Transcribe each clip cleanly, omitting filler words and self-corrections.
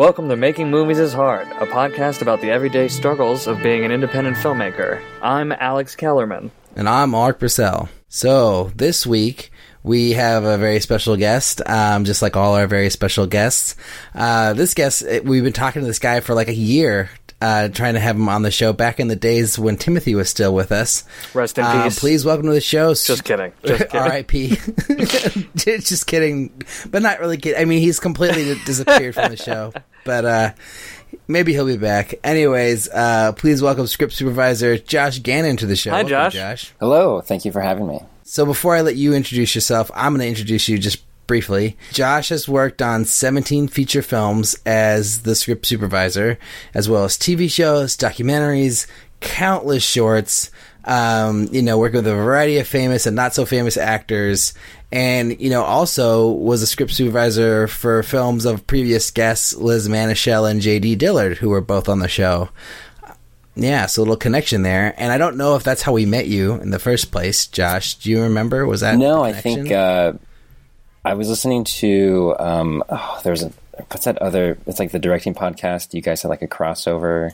Welcome to Making Movies is Hard, a podcast about the everyday struggles of being an independent filmmaker. I'm Alex Kellerman. And I'm Alrik Purcell. So, this week, we have a very special guest, just like all our very special guests. This guest, we've been talking to this guy for like a year, trying to have him on the show back in the days when Timothy was still with us. Rest in peace. Please welcome to the show. Just kidding. R.I.P. Just kidding. But not really kidding. I mean, he's completely disappeared from the show. But maybe he'll be back. Anyways, please welcome Script Supervisor Josh Gannon to the show. Hi, Josh. Welcome, Josh. Hello. Thank you for having me. So before I let you introduce yourself, I'm going to introduce you just briefly. Josh has worked on 17 feature films as the script supervisor, as well as TV shows, documentaries, countless shorts, working with a variety of famous and not so famous actors, and, also was a script supervisor for films of previous guests, Liz Manischel and J.D. Dillard, who were both on the show. Yeah, so a little connection there. And I don't know if that's how we met you in the first place, Josh. Do you remember? Was that No, I think I was listening to what's that other? It's like the directing podcast. You guys had like a crossover.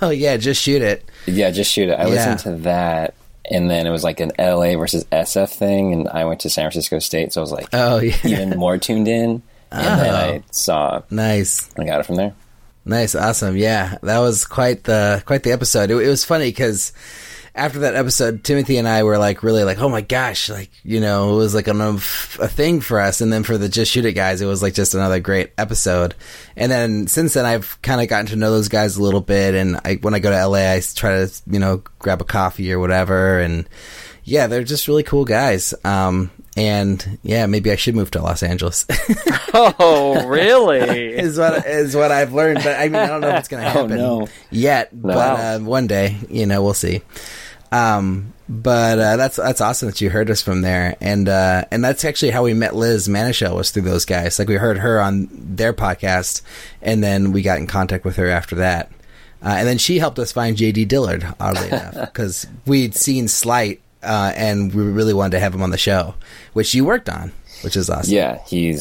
Oh, yeah, Just Shoot It. Yeah, Just Shoot It. I listened to that. And then it was like an LA versus SF thing. And I went to San Francisco State. So I was like even more tuned in. And then I saw. Nice. I got it from there. Nice, awesome, yeah. That was quite the episode. It was funny because after that episode, Timothy and I were like really like, oh my gosh, like it was like a thing for us. And then for the Just Shoot It guys, it was like just another great episode. And then since then, I've kind of gotten to know those guys a little bit. And when I go to LA, I try to grab a coffee or whatever. And yeah, they're just really cool guys. And yeah, maybe I should move to Los Angeles. Oh, really? is what I've learned. But I mean, I don't know if it's going to happen yet. No. But one day, we'll see. But that's awesome that you heard us from there, and that's actually how we met Liz Manischel, was through those guys. Like we heard her on their podcast, and then we got in contact with her after that. And then she helped us find J.D. Dillard, oddly enough, because we'd seen Slight. And we really wanted to have him on the show, which you worked on, which is awesome. Yeah, we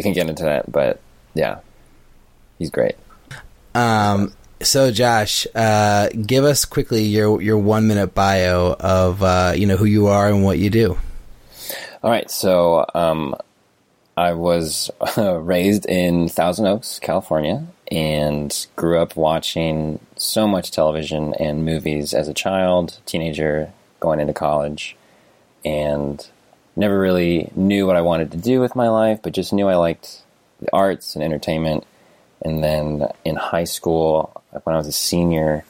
can get into that, but yeah, he's great. So Josh, give us quickly your 1 minute bio of, who you are and what you do. All right. So, I was raised in Thousand Oaks, California, and grew up watching so much television and movies as a child, teenager, going into college, and never really knew what I wanted to do with my life, but just knew I liked the arts and entertainment. And then in high school, when I was a senior,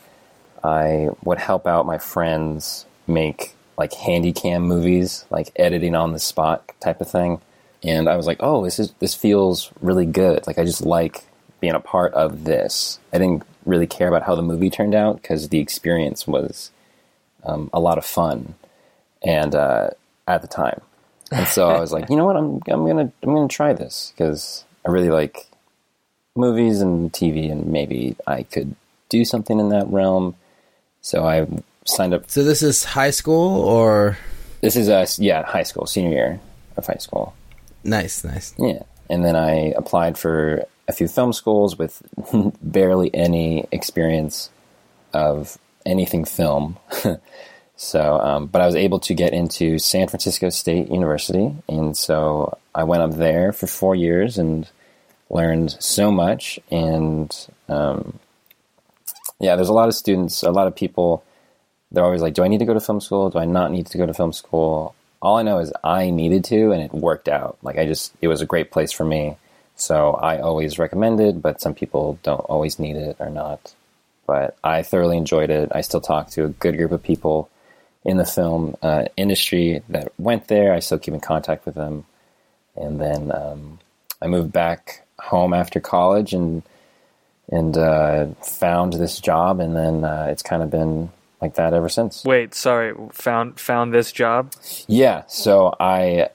I would help out my friends make like handy cam movies, like editing on the spot type of thing. And I was like, oh, this feels really good. Like I just like being a part of this. I didn't really care about how the movie turned out because the experience was a lot of fun, and at the time, and so I was like, you know what, I'm gonna try this because I really like movies and TV, and maybe I could do something in that realm. So I signed up. So this is high school, or this is high school, senior year of high school. Nice. Yeah, and then I applied for a few film schools with barely any experience of anything film. So, but I was able to get into San Francisco State University. And so I went up there for 4 years and learned so much. And, there's a lot of students, a lot of people, they're always like, do I need to go to film school? Do I not need to go to film school? All I know is I needed to, and it worked out. Like it was a great place for me. So I always recommend it, but some people don't always need it or not. But I thoroughly enjoyed it. I still talk to a good group of people in the film industry that went there. I still keep in contact with them. And then I moved back home after college and found this job. And then it's kind of been like that ever since. Wait, sorry. Found this job? Yeah. So I...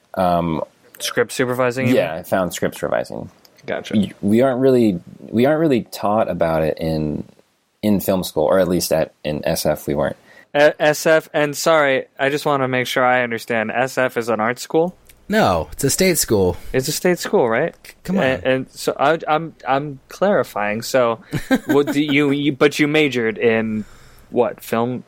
script supervising? Yeah, I found script supervising. Gotcha. We aren't really taught about it in film school, or at least in SF, we weren't. SF, and sorry, I just want to make sure I understand. SF is an art school? No, it's a state school. It's a state school, right? Come on. And so I'm clarifying. So, what do you? But you majored in what? Film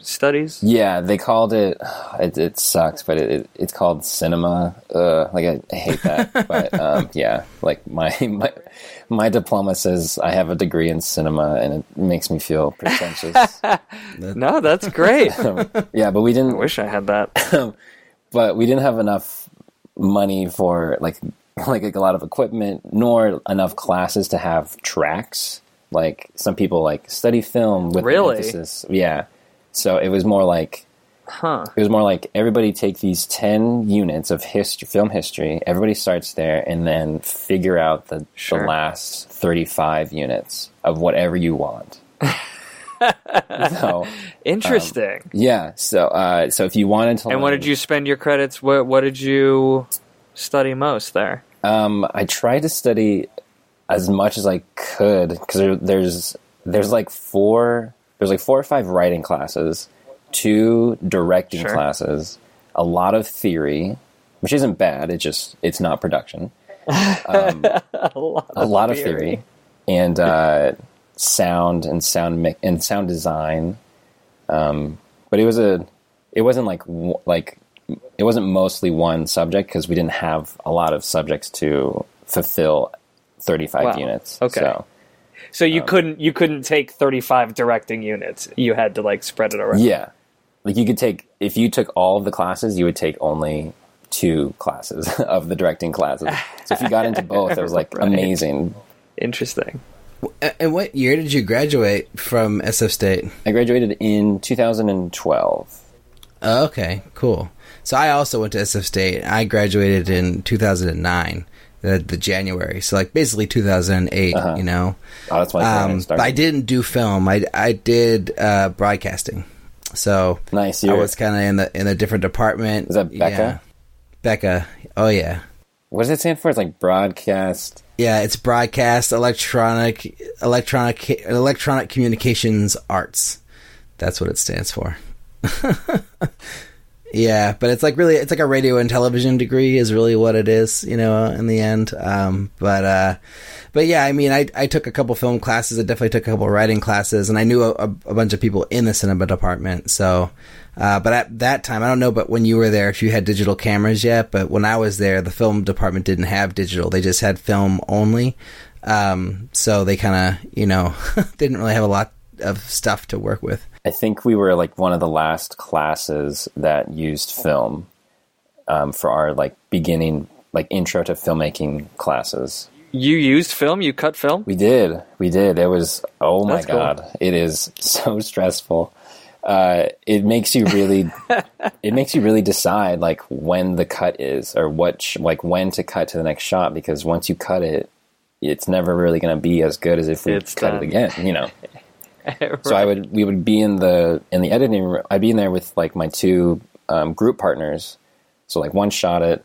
studies? Yeah, they called it. It sucks, but it's called cinema. I hate that. But yeah, like my diploma says I have a degree in cinema, and it makes me feel pretentious. No, that's great. Yeah, but we didn't. I wish I had that. But we didn't have enough money for like a lot of equipment, nor enough classes to have tracks. Like some people like study film with emphasis. Yeah. So it was more like, It was more like everybody take these 10 units of film history. Everybody starts there and then figure out the last 35 units of whatever you want. So, interesting. Yeah. So if you wanted to, and what did you spend your credits? What did you study most there? I tried to study as much as I could because there's like 4 or 5 writing classes, 2 directing classes, a lot of theory, which isn't bad. It's not production. A lot of theory and. Sound and sound mix and sound design, but it wasn't mostly one subject because we didn't have a lot of subjects to fulfill 35 units. Okay, so you couldn't take 35 directing units. You had to like spread it around. Yeah, like you could take if you took all of the classes, you would take only 2 classes of the directing classes. So if you got into both, it was like amazing, interesting. And what year did you graduate from SF State? I graduated in 2012. Okay, cool. So I also went to SF State. I graduated in 2009, the January. So like basically 2008, you know. Oh, that's my parents started. I didn't do film. I did broadcasting. So nice. I was kind of in a different department. Is that Becca? Yeah. Becca. Oh yeah. What does it stand for? It's like broadcast. Yeah, it's broadcast, electronic communications arts. That's what it stands for. Yeah, but it's like really, it's like a radio and television degree is really what it is, you know, in the end. But yeah, I mean, I took a couple film classes. I definitely took a couple writing classes, and I knew a bunch of people in the cinema department. So, but at that time, I don't know, but when you were there, if you had digital cameras yet, but when I was there, the film department didn't have digital. They just had film only. So they kind of, you know, didn't really have a lot of stuff to work with. I think we were like one of the last classes that used film for our like beginning, like intro to filmmaking classes. You used film? You cut film? We did. It was, oh my God. Cool. It is so stressful. It makes you really decide like when the cut is or what like when to cut to the next shot, because once you cut it, it's never really going to be as good as if we cut it again, you know. Right. So we would be in the editing room. I'd be in there with like my 2 group partners. So like one shot it,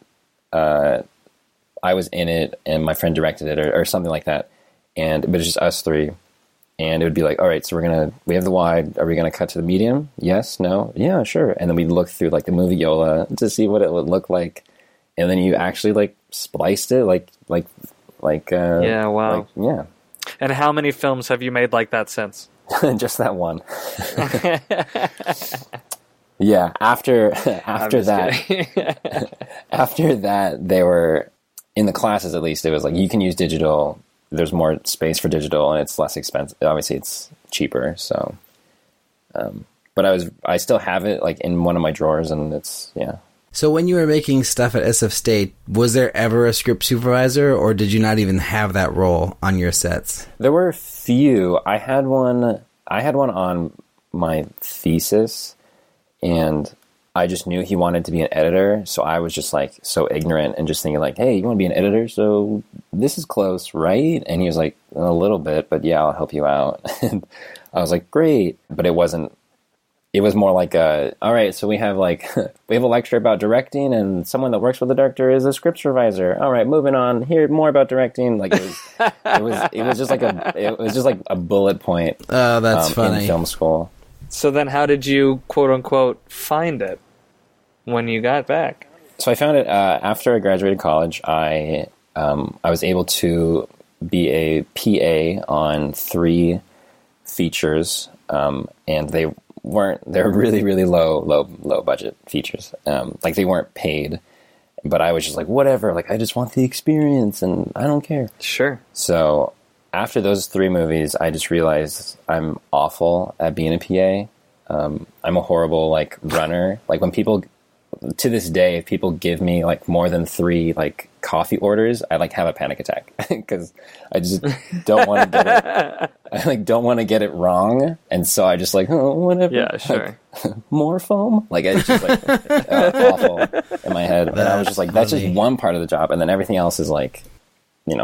I was in it and my friend directed it or something like that. And but it's just us 3. And it would be like, all right, so we have the wide. Are we going to cut to the medium? Yes, no, yeah, sure. And then we'd look through like the movie Yola to see what it would look like. And then you actually like spliced it, like yeah, wow, like, yeah. And how many films have you made like that since? Just that one. Yeah, after that, after that, they were in the classes. At least it was like you can use digital. There's more space for digital and it's less expensive. Obviously it's cheaper. So, but I still have it like in one of my drawers and it's, yeah. So when you were making stuff at SF State, was there ever a script supervisor or did you not even have that role on your sets? There were a few. I had one on my thesis and I just knew he wanted to be an editor, so I was just like so ignorant and just thinking like, hey, you want to be an editor? So this is close, right? And he was like, a little bit, but yeah, I'll help you out. And I was like, great. But it was more like, all right, so we have a lecture about directing and someone that works with the director is a script supervisor. All right, moving on, hear more about directing. Like it was just like a bullet point. Oh, that's funny. In film school. So then how did you, quote unquote, find it when you got back? So I found it after I graduated college. I was able to be a PA on 3 features, and they weren't. They're really low budget features. Like they weren't paid, but I was just like whatever. Like I just want the experience, and I don't care. Sure. So after those 3 movies, I just realized I'm awful at being a PA. I'm a horrible runner. Like when people, to this day, if people give me more than 3 coffee orders, I have a panic attack because I just don't want to get it. I don't want to get it wrong, and so I just oh, whatever. Yeah, sure. More foam. I just awful in my head. And I was just that's funny. Just one part of the job, and then everything else is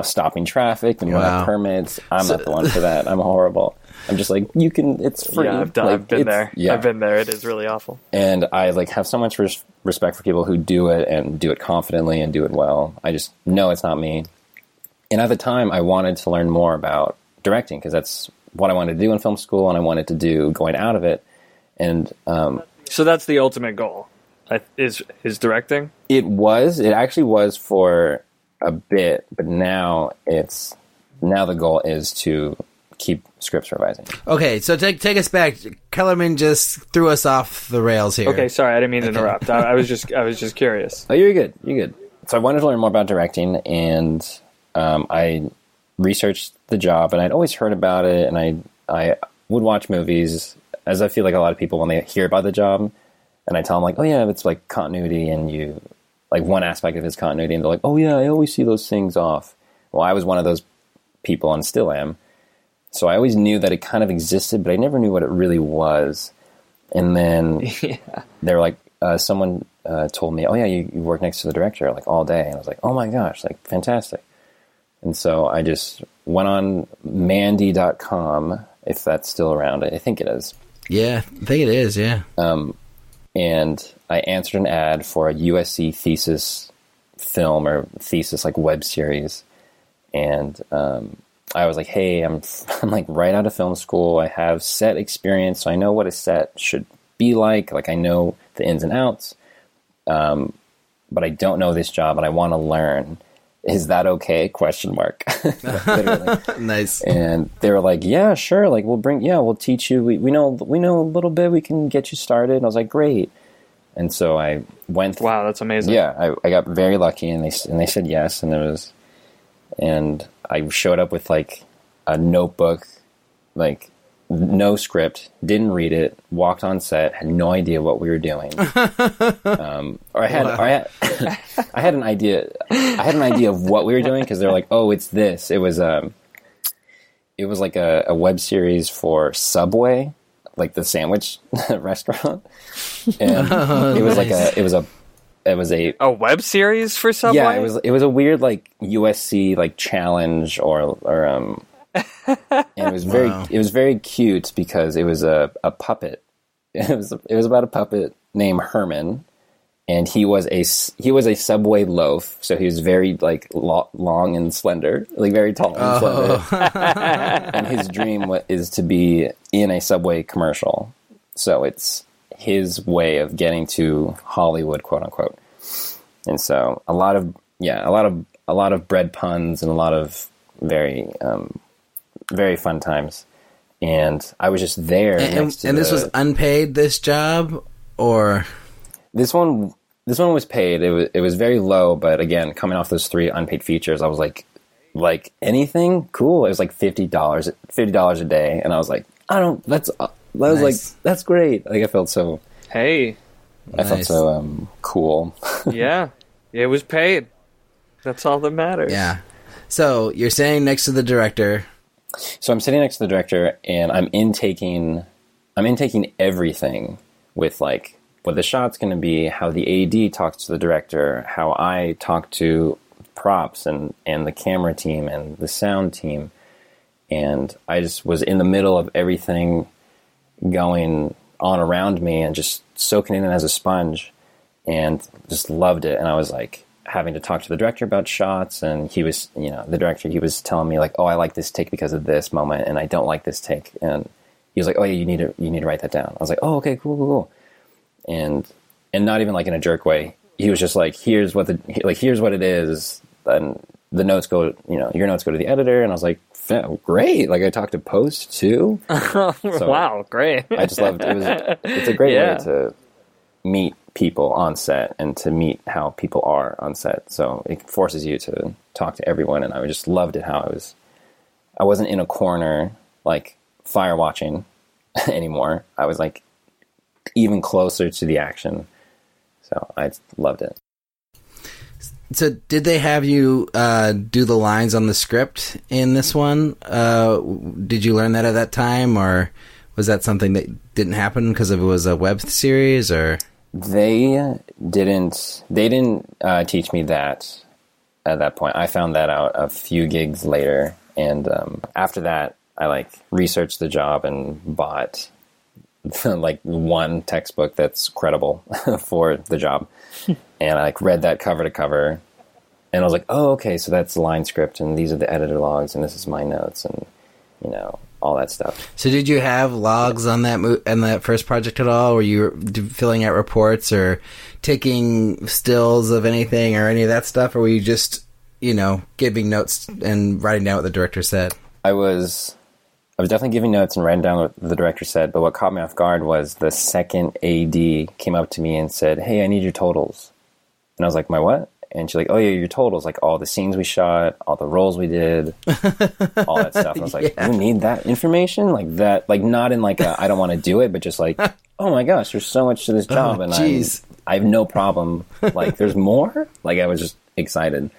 stopping traffic and running permits. I'm not the one for that. I'm horrible. I'm just you can, it's free. Yeah, I've been there. Yeah. I've been there. It is really awful. And I have so much respect for people who do it and do it confidently and do it well. I just know it's not me. And at the time I wanted to learn more about directing because that's what I wanted to do in film school and I wanted to do going out of it. And, so that's the ultimate goal is directing. It actually was for a bit, but now now the goal is to keep script supervising. Okay, so take us back. Kellerman just threw us off the rails here. Okay, sorry, I didn't mean to interrupt. I was just curious. Oh, you're good. So I wanted to learn more about directing, and I researched the job, and I'd always heard about it, and I would watch movies, as I feel like a lot of people when they hear about the job, and I tell them oh yeah, it's continuity, and you one aspect of his continuity, and they're oh yeah, I always see those things off. Well, I was one of those people, and still am. So I always knew that it kind of existed, but I never knew what it really was. And then they were someone told me, oh yeah, you work next to the director all day. And I was oh my gosh, fantastic. And so I just went on mandy.com, if that's still around. I think it is. Yeah, I think it is, yeah. And I answered an ad for a USC thesis film or thesis web series. And I was hey, I'm right out of film school. I have set experience, so I know what a set should be like. I know the ins and outs, but I don't know this job, and I want to learn. Is that okay? Question mark. Literally. Nice. And they were yeah, sure. We'll bring. Yeah, we'll teach you. We know a little bit. We can get you started. And I was great. And so I went. Wow, that's amazing. Yeah, I got very lucky, and they said yes, and I showed up with a notebook, no script, didn't read it, walked on set, had no idea what we were doing. I had an idea. I had an idea of what we were doing because they're oh, it's this. It was a web series for Subway, the sandwich restaurant, and it was a web series for Subway? Yeah, it was a weird USC challenge or and it was very cute because it was a puppet. It was about a puppet named Herman, and he was a Subway loaf, so he was very long and slender, very tall and slender. And his dream is to be in a Subway commercial. So it's his way of getting to Hollywood, quote unquote. And so a lot of bread puns and a lot of very, very fun times. And I was just there. And this was unpaid, this job, or this one was paid. It was very low, but again, coming off those 3 unpaid features, I was like anything cool. It was $50 a day. And I was that's great. I felt so... Hey. I felt so cool. Yeah. It was paid. That's all that matters. Yeah. So you're sitting next to the director. So I'm sitting next to the director, and I'm intaking everything with, what the shot's going to be, how the AD talks to the director, how I talk to props and the camera team and the sound team. And I just was in the middle of everything going on around me and just soaking it in as a sponge, and just loved it. And I was having to talk to the director about shots, and he was, the director, he was telling me oh, I like this take because of this moment, and I don't like this take. And he was oh yeah, you need to write that down. I was oh, okay, cool. And not even in a jerk way. he was just like, here's what it is, and the notes go, your notes go to the editor. And I was like, great. Like, I talked to Post too. So wow, great. I just loved it. It's a great way to meet people on set and to meet how people are on set. So it forces you to talk to everyone. And I just loved it how I wasn't in a corner like fire watching anymore. I was like even closer to the action. So I loved it. So did they have you do the lines on the script in this one? Did you learn that at that time, or was that something that didn't happen because it was a web series? Or they didn't teach me that at that point. I found that out a few gigs later, and after that, I researched the job and bought one textbook that's credible for the job. And I read that cover to cover, and I was like, oh, okay, so that's the line script, and these are the editor logs, and this is my notes, and all that stuff. So did you have logs on that that first project at all? Were you filling out reports or taking stills of anything or any of that stuff, or were you just giving notes and writing down what the director said? I was definitely giving notes and writing down what the director said, but what caught me off guard was the second AD came up to me and said, hey, I need your totals. And I was like, my what? And she's like, oh yeah, your totals, like all the scenes we shot, all the roles we did, all that stuff. And I was like, you need that information? Not in a, I don't want to do it, but just oh my gosh, there's so much to this job. And I have no problem. There's more? I was just excited.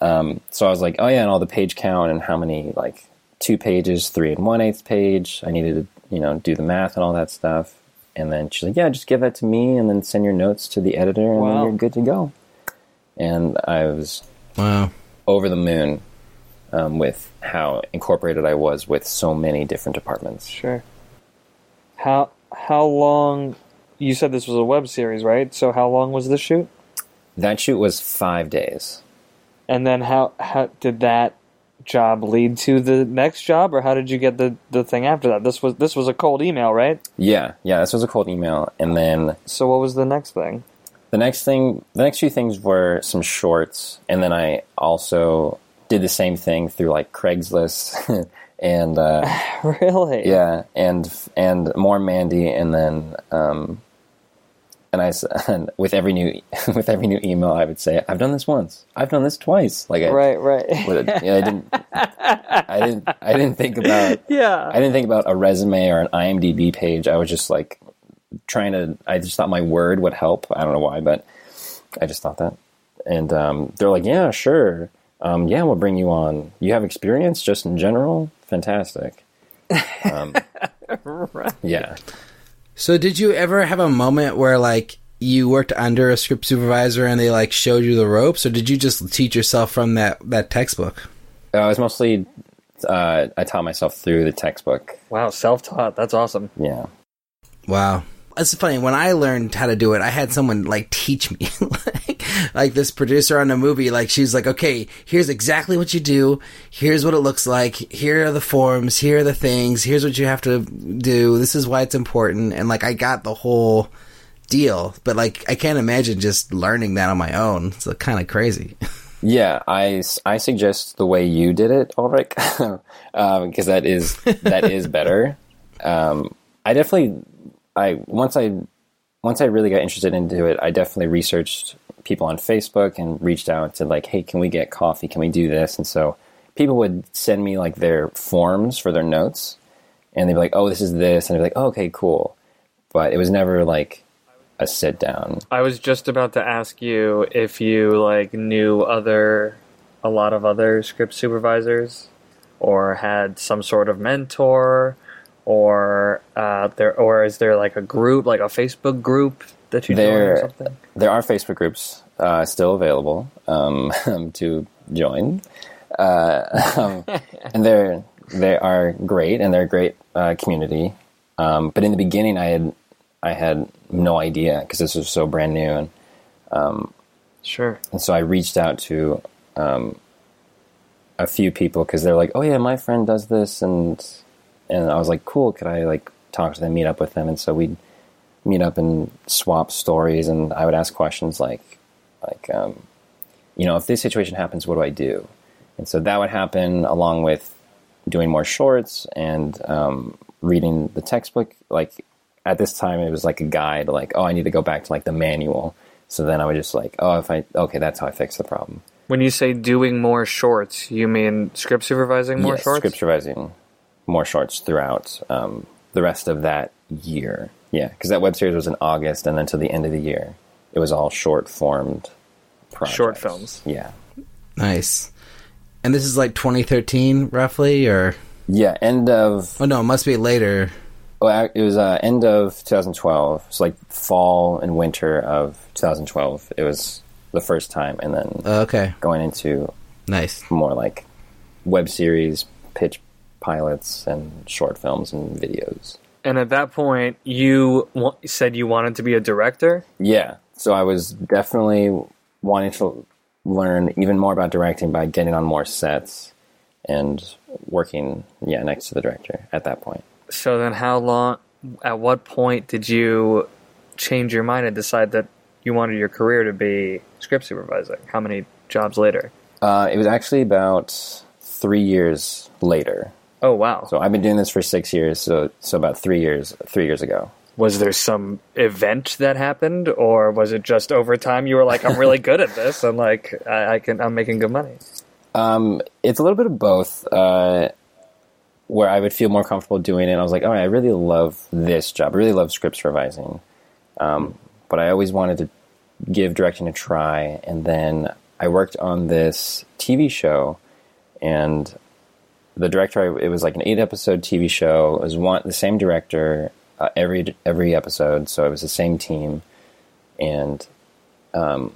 So I was like, oh yeah, and all the page count and how many, 2 pages, 3 1/8 page. I needed to, do the math and all that stuff. And then she's like, yeah, just give that to me and then send your notes to the editor and then you're good to go. And I was over the moon with how incorporated I was with so many different departments. Sure. How long, you said this was a web series, right? So how long was the shoot? That shoot was 5 days. And then how did that job lead to the next job, or how did you get the thing after that? This was a cold email, right? Yeah, this was a cold email. And then, so what was the next thing? The next few things were some shorts, and then I also did the same thing through Craigslist and really, yeah, and more Mandy, and then and with every new email, I would say, "I've done this once. I've done this twice." Right. I didn't think about a resume or an IMDb page. I was just I just thought my word would help. I don't know why, but I just thought that. And they're like, "Yeah, sure. Yeah, we'll bring you on. You have experience, just in general. Fantastic." Right. Yeah. So did you ever have a moment where you worked under a script supervisor and they showed you the ropes, or did you just teach yourself from that textbook? I was mostly, I taught myself through the textbook. Wow. Self-taught. That's awesome. Yeah. Wow. That's funny. When I learned how to do it, I had someone teach me, this producer on a movie. She's like, okay, here's exactly what you do. Here's what it looks like. Here are the forms. Here are the things. Here's what you have to do. This is why it's important. And I got the whole deal, but I can't imagine just learning that on my own. It's kind of crazy. Yeah, I suggest the way you did it, Alrik, because that is better. Once I really got interested into it, I definitely researched people on Facebook and reached out to hey, can we get coffee? Can we do this? And so people would send me their forms for their notes, and they'd be like, oh, this is this. And I'd be like, oh, okay, cool. But it was never a sit down. I was just about to ask you if you knew a lot of other script supervisors, or had some sort of mentor, or is there a group, a Facebook group that you join or something? There are Facebook groups still available to join, and they are great, and they're a great community. But in the beginning, I had no idea because this was so brand new, and sure. And so I reached out to a few people because they're like, "Oh yeah, my friend does this," and I was like, cool, could I talk to them, meet up with them? And so we meet up and swap stories, and I would ask questions like, you know, if this situation happens, what do I do? And so that would happen along with doing more shorts and reading the textbook. Like at this time, it was like a guide. Like, oh, I need to go back to like the manual. So then I would just like, oh, okay, that's how I fix the problem. When you say doing more shorts, you mean script supervising more shorts? Script supervising more shorts throughout the rest of that year. Yeah, because that web series was in August, and then to the end of the year, it was all short-formed projects. Short films. Yeah. Nice. And this is like 2013, roughly, or? Yeah, end of... Oh, no, it must be later. Well, it was end of 2012. It's like fall and winter of 2012. It was... the first time, and then going into more like web series, pitch pilots, and short films and videos. And at that point, you said you wanted to be a director? Yeah. So I was definitely wanting to learn even more about directing by getting on more sets and working next to the director at that point. So then at what point did you change your mind and decide that you wanted your career to be script supervising? How many jobs later? It was actually about 3 years later. Oh, wow. So I've been doing this for 6 years, so about 3 years ago. Was there some event that happened, or was it just over time you were like, I'm really good at this, and like, I'm making good money? It's a little bit of both, where I would feel more comfortable doing it, and I was like, all right, I really love this job. I really love script supervising. But I always wanted to give directing a try. And then I worked on this TV show, and the director, it was like an 8-episode TV show. It was the same director every episode, so it was the same team. And I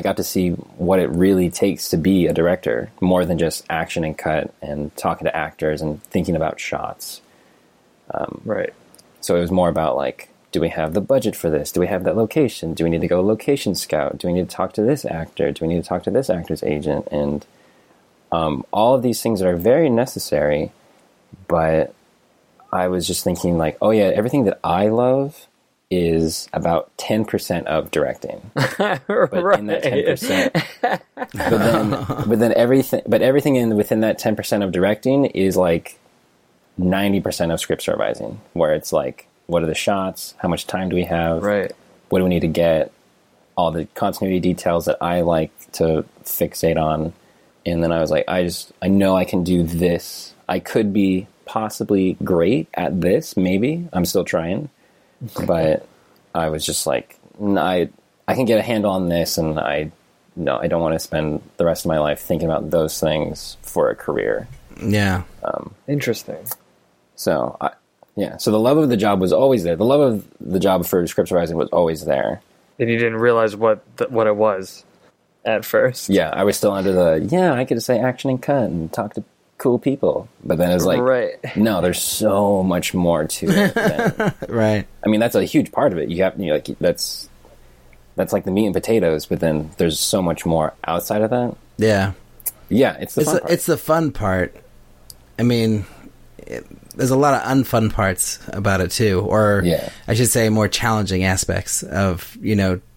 got to see what it really takes to be a director, more than just action and cut and talking to actors and thinking about shots. Right. So it was more about like, do we have the budget for this? Do we have that location? Do we need to go location scout? Do we need to talk to this actor? Do we need to talk to this actor's agent? And all of these things that are very necessary, but I was just thinking like, oh yeah, everything that I love is about 10% of directing. But right. In that 10%, but everything within that 10% of directing is like 90% of script supervising, where it's like, what are the shots? How much time do we have? Right. What do we need to get? All the continuity details that I like to fixate on. And then I was like, I know I can do this. I could be possibly great at this. Maybe I'm still trying, but I was just like, I can get a handle on this. And I don't want to spend the rest of my life thinking about those things for a career. Yeah. Interesting. So, so the love of the job was always there. The love of the job for script supervising was always there. And you didn't realize what it was at first. Yeah, I was still under I get to say action and cut and talk to cool people. But then it was like, no, there's so much more to it. Right. I mean, that's a huge part of it. That's like the meat and potatoes, but then there's so much more outside of that. Yeah. Yeah, it's the fun part. I mean... there's a lot of unfun parts about it too, or I should say more challenging aspects of,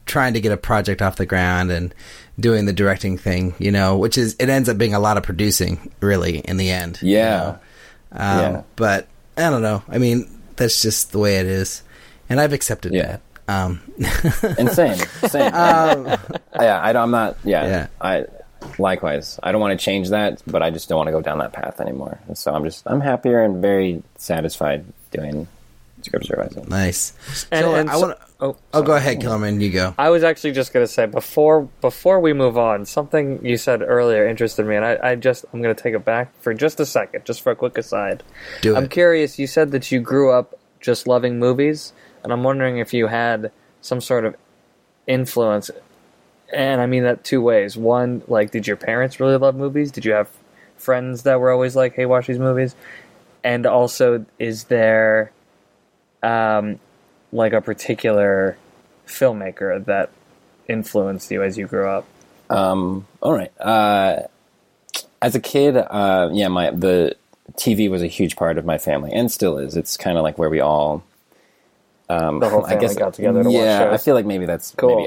trying to get a project off the ground and doing the directing thing, which is, it ends up being a lot of producing really in the end. Yeah. But I don't know. I mean, that's just the way it is. And I've accepted that. Insane. Likewise, I don't want to change that, but I just don't want to go down that path anymore. And so I'm happier and very satisfied doing script supervising. Nice. Go ahead, Kellerman. You go. I was actually just going to say before we move on, something you said earlier interested me, and I'm going to take it back for just a second, just for a quick aside. I'm curious. You said that you grew up just loving movies, and I'm wondering if you had some sort of influence. And I mean that two ways. One, like, did your parents really love movies? Did you have friends that were always like, hey, watch these movies? And also, is there, like, a particular filmmaker that influenced you as you grew up? All right. As a kid, my the TV was a huge part of my family, and still is. It's kind of like where we all, the whole family, I guess, got together to watch shows. I feel like maybe that's cool.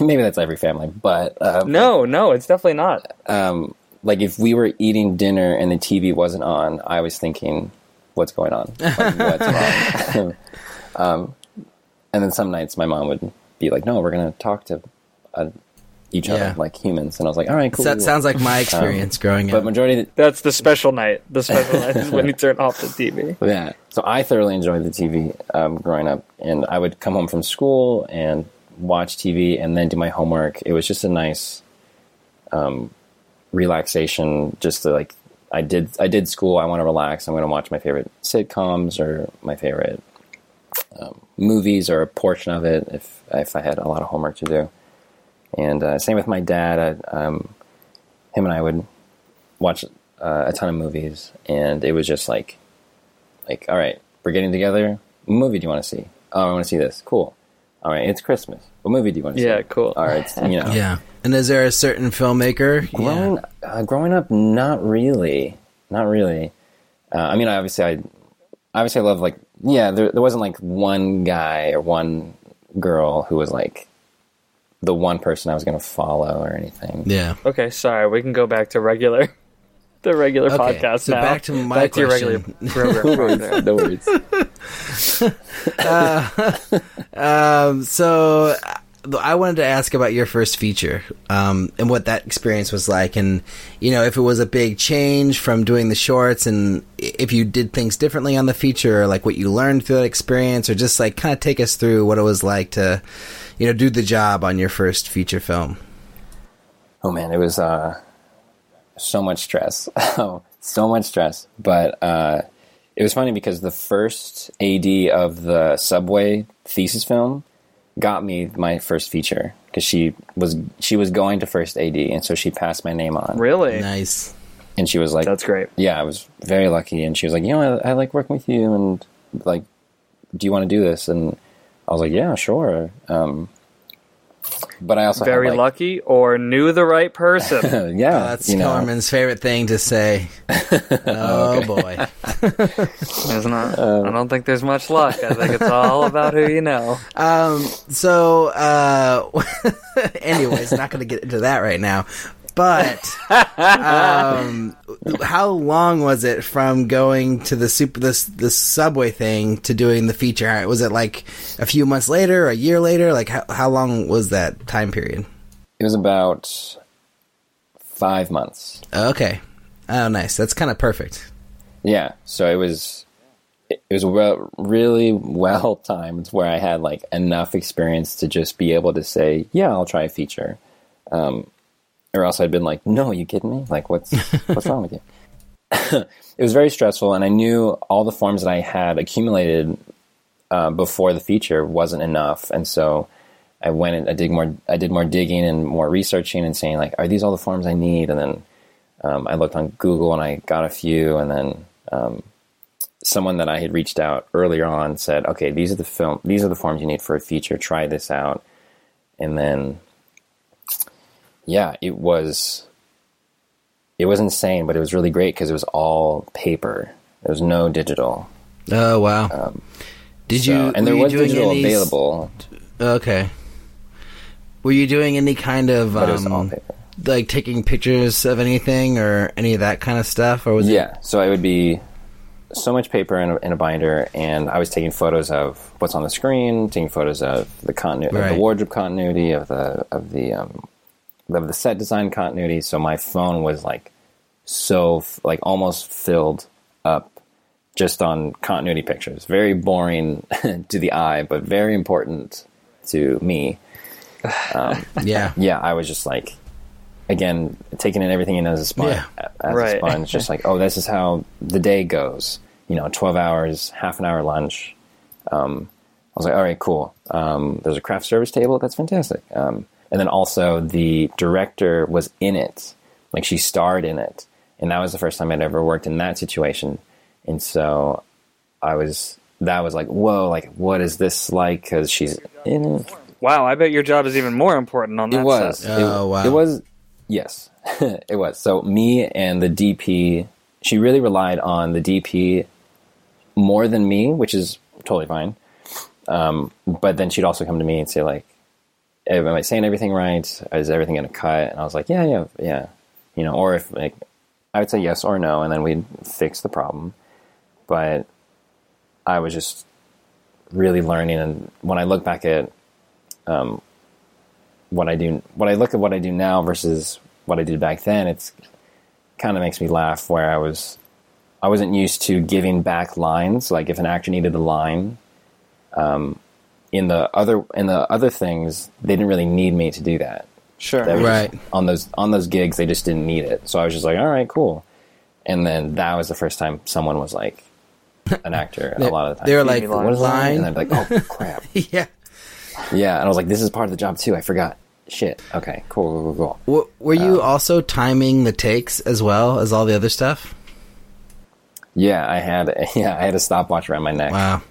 Maybe that's every family, but no, it's definitely not. Like if we were eating dinner and the TV wasn't on, I was thinking, what's going on? Like, what's wrong? And then some nights my mom would be like, no, we're going to talk to each other like humans. And I was like, all right, cool. That sounds like my experience growing up. But that's the special night. The special night is when you turn off the TV. Yeah. So I thoroughly enjoyed the TV growing up. And I would come home from school and watch TV and then do my homework. It was just a nice relaxation, just to like, I did school. I want to relax. I'm going to watch my favorite sitcoms or my favorite movies or a portion of it if I had a lot of homework to do. And same with my dad. Him and I would watch a ton of movies, and it was just like, all right, we're getting together. What movie do you want to see? Oh, I want to see this. Cool. All right, it's Christmas. What movie do you want to see? Yeah, cool. All right, yeah. And is there a certain filmmaker? Growing up, not really. I mean, I obviously love, like, yeah, there wasn't like one guy or one girl who was like the one person I was going to follow or anything. Yeah. Okay, sorry. We can go back to the regular podcast so now. Back to my question. To your regular program. No worries. So I wanted to ask about your first feature and what that experience was like, and if it was a big change from doing the shorts, and if you did things differently on the feature, or like what you learned through that experience, or just like kind of take us through what it was like to do the job on your first feature film. Oh man, it was so much stress. But it was funny because the first AD of the Subway thesis film got me my first feature, because she was going to first AD, and so she passed my name on. Really? Nice. And she was like, that's great. Yeah, I was very lucky. And she was like, I like working with you, and like, do you want to do this? And I was like, yeah, sure. But I also very had, like, lucky or knew the right person. Yeah, that's Kellerman's favorite thing to say. Oh boy, there's not. I don't think there's much luck. I think it's all about who you know. Anyways, not going to get into that right now. But how long was it from going to the Subway thing to doing the feature? Was it like a few months later, a year later? Like how long was that time period? It was about 5 months. Okay. Oh, nice. That's kind of perfect. Yeah. So it was really well timed, where I had like enough experience to just be able to say, yeah, I'll try a feature. Or else I'd been like, no, are you kidding me? Like, what's wrong with you? It was very stressful, and I knew all the forms that I had accumulated before the feature wasn't enough, and so I went and I did more digging and more researching and saying, like, are these all the forms I need? And then I looked on Google and I got a few, and then someone that I had reached out earlier on said, okay, these are the forms you need for a feature. Try this out, and then. Yeah, it was insane, but it was really great because it was all paper. There was no digital. Oh, wow. There was digital available. Okay. Were you doing any kind of, but it was all paper. Like taking pictures of anything or any of that kind of stuff? Or was Yeah, so it would be so much paper in a binder, and I was taking photos of what's on the screen, taking photos of the continuity, right. Of the wardrobe continuity, of the set design continuity. So my phone was like almost filled up just on continuity pictures. Very boring to the eye, but very important to me. Yeah, I was just like, again, taking in everything in as a sponge. Yeah, right. Just like, oh, this is how the day goes. 12 hours, half an hour lunch. I was like, all right, cool. There's a craft service table. That's fantastic. And then also the director was in it. Like, she starred in it. And that was the first time I'd ever worked in that situation. And so that was like, whoa, like, what is this like? Because she's in it. Wow, I bet your job is even more important on that set. Oh, wow. It was, yes, it was. So me and the DP, She really relied on the DP more than me, which is totally fine. But then she'd also come to me and say, like, am I saying everything right? Is everything going to cut? And I was like, yeah. You know, or if, like, I would say yes or no, and then we'd fix the problem. But I was just really learning. And when I look back at what I do now versus what I did back then, it's kind of makes me laugh, where I wasn't used to giving back lines. Like, if an actor needed a line, in the other things, they didn't really need me to do that. Sure. Right. On those gigs, they just didn't need it. So I was just like, all right, cool. And then that was the first time someone was like an actor. A lot of the time, they were like, what is line? And I'd be like, oh crap. Yeah. Yeah. And I was like, this is part of the job too. I forgot. Shit. Okay. Cool. Were you also timing the takes as well as all the other stuff? Yeah, I had a stopwatch around my neck. Wow.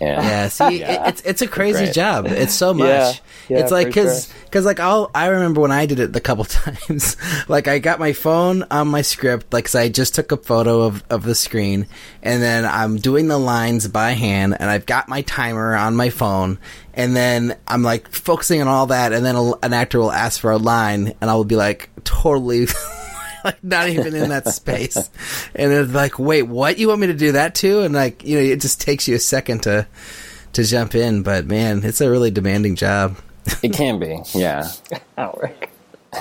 Yeah. See, yeah. It's a crazy job. It's so much. Yeah, it's like because like I remember when I did it the couple times. Like, I got my phone on my script, like, 'cause I just took a photo of the screen, and then I'm doing the lines by hand, and I've got my timer on my phone, and then I'm like focusing on all that, and then an actor will ask for a line, and I will be like totally. Like, not even in that space. And it's like, wait, what? You want me to do that too? And, like, you know, it just takes you a second to jump in. But, man, it's a really demanding job. It can be, yeah. Alrik.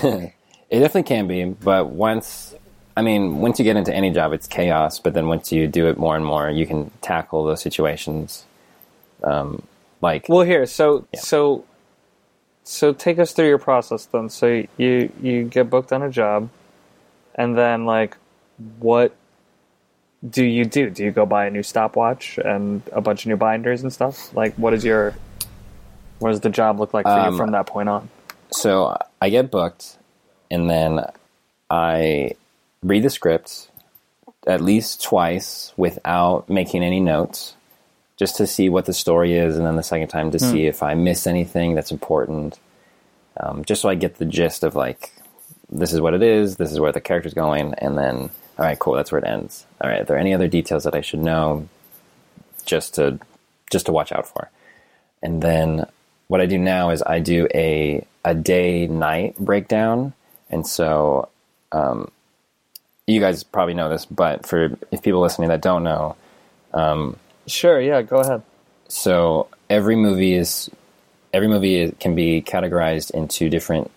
It definitely can be. But once you get into any job, it's chaos. But then once you do it more and more, you can tackle those situations. So take us through your process then. So you get booked on a job. And then, like, what do you do? Do you go buy a new stopwatch and a bunch of new binders and stuff? Like, what does the job look like for you from that point on? So I get booked, and then I read the script at least twice without making any notes, just to see what the story is, and then the second time to see if I miss anything that's important, just so I get the gist of, like, this is what it is, this is where the character's going, and then, all right, cool, that's where it ends. All right, are there any other details that I should know just to watch out for? And then what I do now is I do a day-night breakdown, and so you guys probably know this, but if people listening that don't know... sure, yeah, go ahead. So every movie can be categorized into different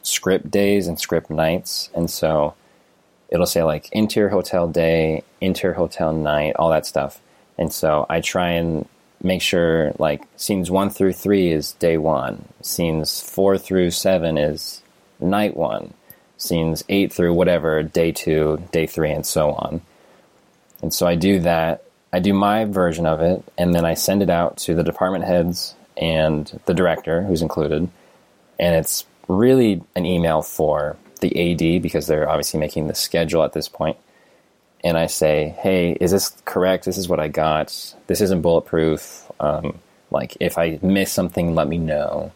script days and script nights, and so it'll say, like, interior hotel day, interior hotel night, all that stuff. And so I try and make sure, like, scenes 1 through 3 is day 1, scenes 4 through 7 is night 1, scenes 8 through whatever, day 2, day 3, and so on. And so I do that. I do my version of it, and then I send it out to the department heads and the director, who's included, and it's really an email for the AD, because they're obviously making the schedule at this point. And I say, hey, is this correct? This is what I got. This isn't bulletproof. Like, if I miss something, let me know.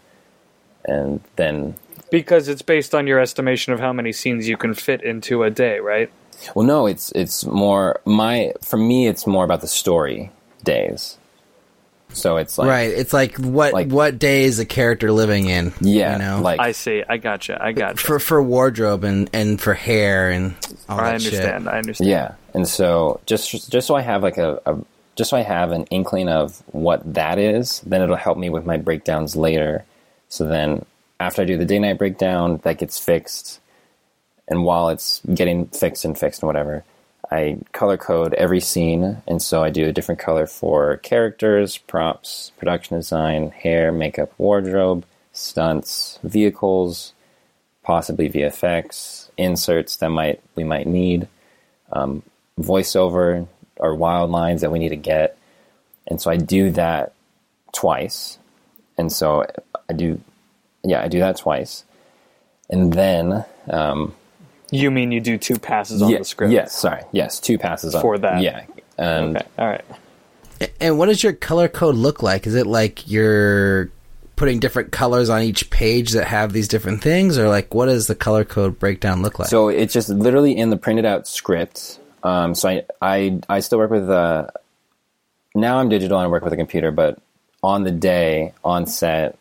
And then... Because it's based on your estimation of how many scenes you can fit into a day, right? Well, no, it's more... For me, it's more about the story days. So it's like... Right, it's like what day is a character living in? Yeah, you know? Like, I see, I gotcha. For wardrobe and for hair and all that shit. I understand. Yeah, and so just so I have like just so I have an inkling of what that is, then it'll help me with my breakdowns later. So then after I do the day-night breakdown, that gets fixed. And while it's getting fixed and whatever... I color code every scene, and so I do a different color for characters, props, production design, hair, makeup, wardrobe, stunts, vehicles, possibly VFX, inserts that we might need, voiceover or wild lines that we need to get. And so I do that twice. And so I do that twice. And then... You mean you do 2 passes on the script? Yes, sorry. Yes, 2 passes on. For that. Yeah. Okay, all right. And what does your color code look like? Is it like you're putting different colors on each page that have these different things? Or, like, what does the color code breakdown look like? So it's just literally in the printed out script, So I still work with, now I'm digital and I work with a computer, but on the day, on set,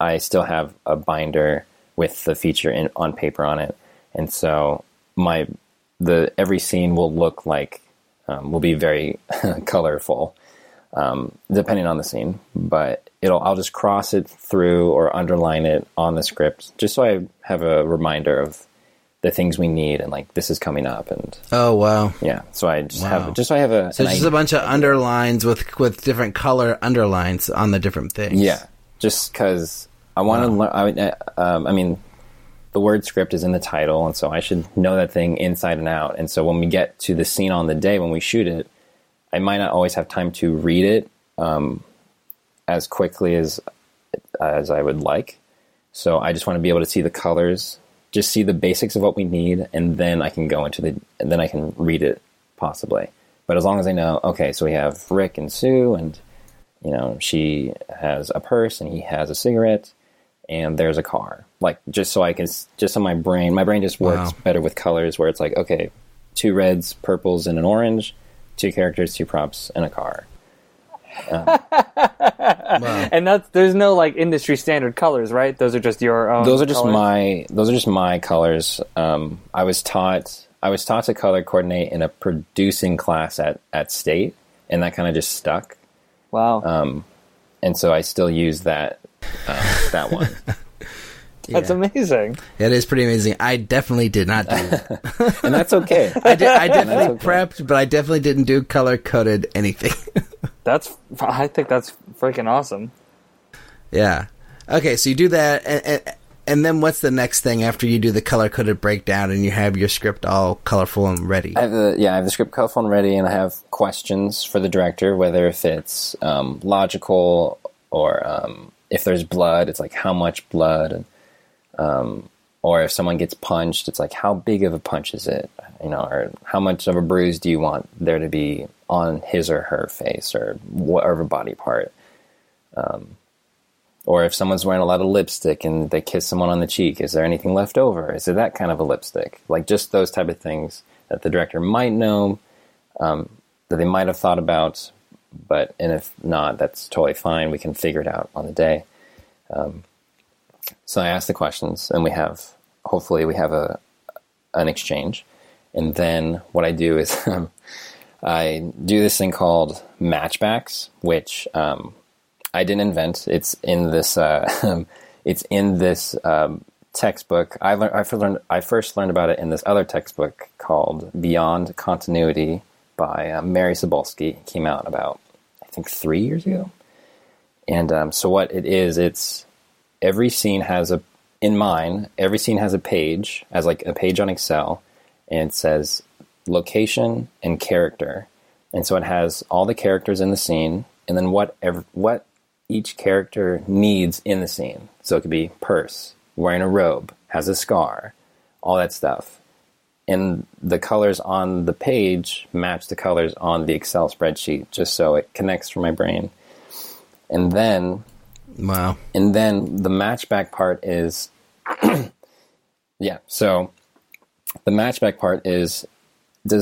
I still have a binder with the feature on paper on it. And so every scene will look like, will be very colorful, depending on the scene, but I'll just cross it through or underline it on the script just so I have a reminder of the things we need and like this is coming up and so I have a bunch of underlines with different color underlines on the different things, just because I want to I mean the word script is in the title and so I should know that thing inside and out, and so when we get to the scene on the day when we shoot it, I might not always have time to read it as quickly as I would like, so I just want to be able to see the colors, just see the basics of what we need, and then I can go into and then I can read it possibly. But as long as I know, okay, so we have Rick and Sue, and she has a purse and he has a cigarette, and there's a car. Like just so my brain just works better with colors, where it's like, okay, two reds, purples, and an orange, two characters, two props, and a car. And there's no like industry standard colors, right? Those are just your own. Those are just my colors. I was taught to color coordinate in a producing class at State, and that kind of just stuck. Wow. And so I still use that that one. Yeah. That's amazing. It is pretty amazing. I definitely did not do that. And that's okay. I definitely prepped, but I definitely didn't do color-coded anything. I think that's freaking awesome. Yeah. Okay, so you do that, and then what's the next thing after you do the color-coded breakdown and you have your script all colorful and ready? I have the script colorful and ready, and I have questions for the director, whether if it's logical or if there's blood, it's like how much blood, and or if someone gets punched, it's like how big of a punch is it, or how much of a bruise do you want there to be on his or her face or whatever body part, or if someone's wearing a lot of lipstick and they kiss someone on the cheek, is there anything left over, is it that kind of a lipstick, like just those type of things that the director might know, that they might have thought about, and if not, that's totally fine, we can figure it out on the day. So I ask the questions, and hopefully we have an exchange. And then what I do is I do this thing called matchbacks, which I didn't invent. It's in this textbook. I first learned about it in this other textbook called Beyond Continuity by Mary Sobolski. It came out about, I think, 3 years ago. And so what it is, it's... every scene has a page, as like a page on Excel, and it says location and character. And so it has all the characters in the scene, and then what each character needs in the scene. So it could be purse, wearing a robe, has a scar, all that stuff. And the colors on the page match the colors on the Excel spreadsheet, just so it connects for my brain. And then... Wow. And then the matchback part is, does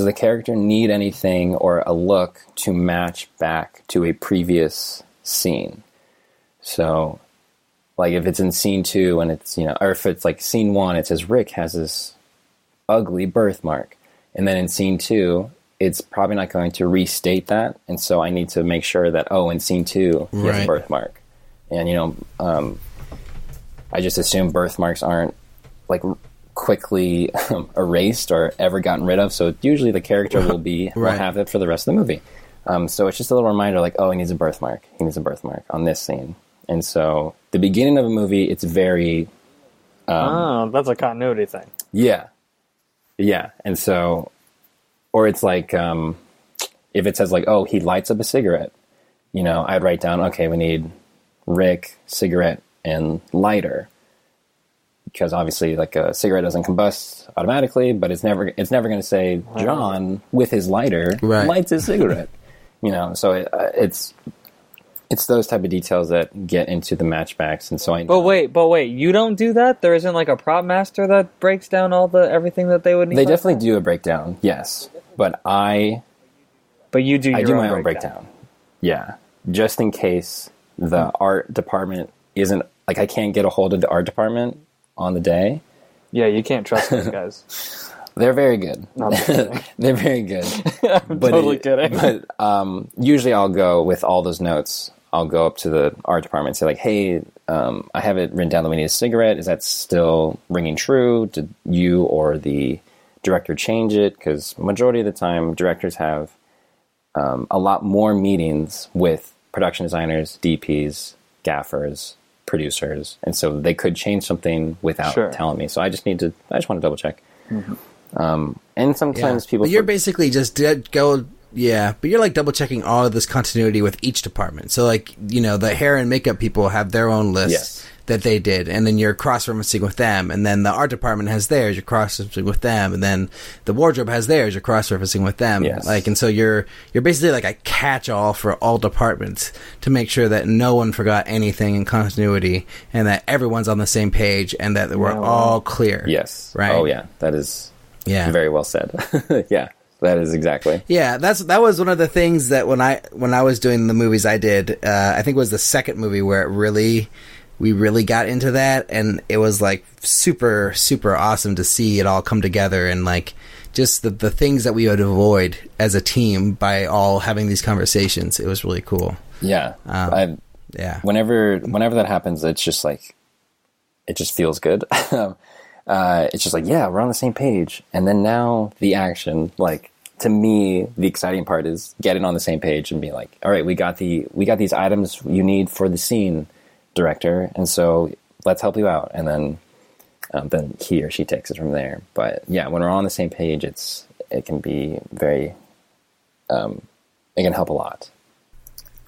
the character need anything or a look to match back to a previous scene? So, like, if it's in scene 2 and it's, or if it's like scene 1, it says Rick has this ugly birthmark. And then in scene 2, it's probably not going to restate that. And so I need to make sure that, in scene 2, he has a birthmark. And, I just assume birthmarks aren't, like, quickly erased or ever gotten rid of. So usually the character will have that for the rest of the movie. So it's just a little reminder, like, he needs a birthmark. He needs a birthmark on this scene. And so the beginning of a movie, it's very... that's a continuity thing. Yeah. Yeah. And so... Or it's like, if it says, like, he lights up a cigarette, I'd write down, okay, we need... Rick, cigarette, and lighter, because obviously, like, a cigarette doesn't combust automatically, but it's never going to say John with his lighter lights his cigarette, So it's those type of details that get into the matchbacks, and so I. But wait, you don't do that? There isn't like a prop master that breaks down everything that they would need. They definitely do a breakdown, yes. But I do my own breakdown. Yeah. Just in case the art department isn't, like, I can't get a hold of the art department on the day. Yeah, you can't trust those guys. They're very good. No, they're very good. I'm totally kidding. But usually I'll go with all those notes. I'll go up to the art department and say, like, hey, I have it written down that we need a cigarette. Is that still ringing true? Did you or the director change it? Because majority of the time, directors have a lot more meetings with production designers, DPs, gaffers, producers. And so they could change something without telling me. So I just want to double check. Mm-hmm. And sometimes people... But you're basically just go... Yeah, but you're, like, double-checking all of this continuity with each department. So, like, you know, the hair and makeup people have their own list that they did, and then you're cross-referencing with them, and then the art department has theirs, you're cross-referencing with them, and then the wardrobe has theirs, you're cross-referencing with them. Yes. Like, and so you're basically, like, a catch-all for all departments to make sure that no one forgot anything in continuity, and that everyone's on the same page, and that we're all clear. Yes. Right? Oh, yeah. That is very well said. Yeah. That is exactly. Yeah, that was one of the things that when I was doing the movies I did, I think it was the second movie where we really got into that, and it was, like, super, super awesome to see it all come together, and, like, just the things that we would avoid as a team by all having these conversations. It was really cool. Yeah. Whenever that happens, it's just, like, it just feels good. It's just like, yeah, we're on the same page. And then now the action, like, to me, the exciting part is getting on the same page and being like, all right, we got these items you need for the scene, director. And so let's help you out. And then he or she takes it from there. But yeah, when we're on the same page, it can be very, it can help a lot.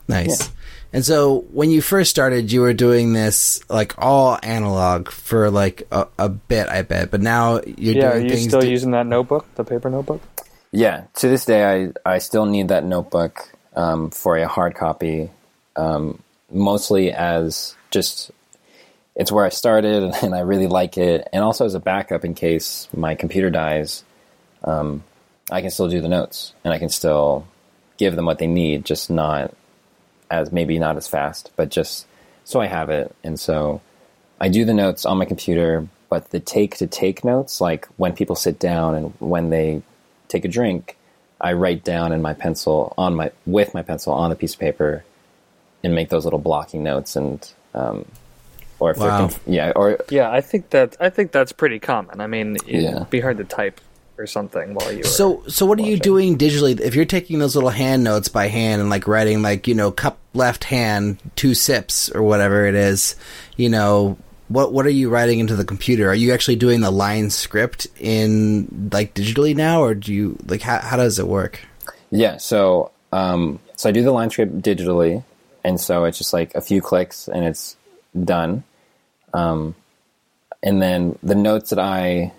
Nice. Yeah. And so when you first started, you were doing this, like, all analog for, like, a bit, I bet. But now you're doing things... Yeah, are you still using that notebook, the paper notebook? Yeah. To this day, I still need that notebook for a hard copy, mostly as just... It's where I started, and I really like it. And also as a backup in case my computer dies, I can still do the notes. And I can still give them what they need, just not... as maybe not as fast, but just so I have it. And so I do the notes on my computer, but the take-to-take notes, like when people sit down and when they take a drink, I write down in my pencil on a piece of paper and make those little blocking notes. And or if I think that's pretty common. I mean, it'd be hard to type or something while you so what are you doing digitally if you're taking those little hand notes by hand and, like, writing, like, you know, cup left hand 2 sips or whatever it is, you know, what are you writing into the computer? Are you actually doing the line script in, like, digitally now, or do you, like, how does it work? So I do the line script digitally, and so it's just like a few clicks and it's done. And then the notes that I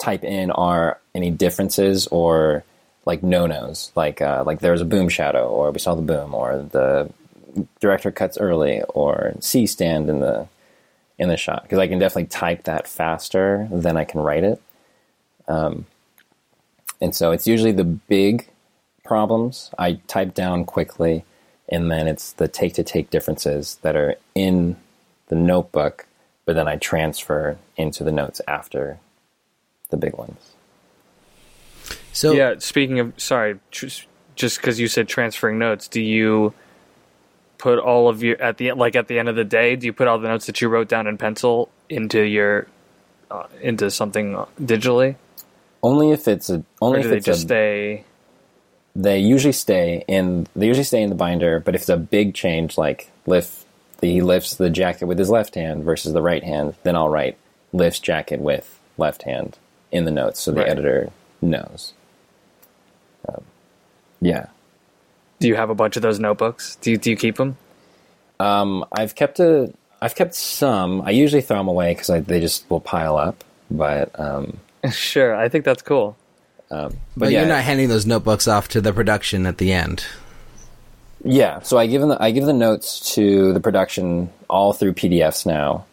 type in are any differences or, like, no-nos, like there was a boom shadow, or we saw the boom, or the director cuts early, or C-stand in the shot, because I can definitely type that faster than I can write it. And so it's usually the big problems I type down quickly, and then it's the take-to-take differences that are in the notebook, but then I transfer into the notes after the big ones. So yeah, speaking of, sorry, just because you said transferring notes, do you put all of your at the end of the day, do you put all the notes that you wrote down in pencil into your into something digitally? Only if it's They usually stay in the binder, but if it's a big change, like he lifts the jacket with his left hand versus the right hand, then I'll write lifts jacket with left hand in the notes, so the editor knows. Do you have a bunch of those notebooks? Do you keep them? I've kept some. I usually throw them away because they just will pile up. But sure, I think that's cool. But you're not handing those notebooks off to the production at the end. Yeah, so I give the notes to the production all through PDFs now.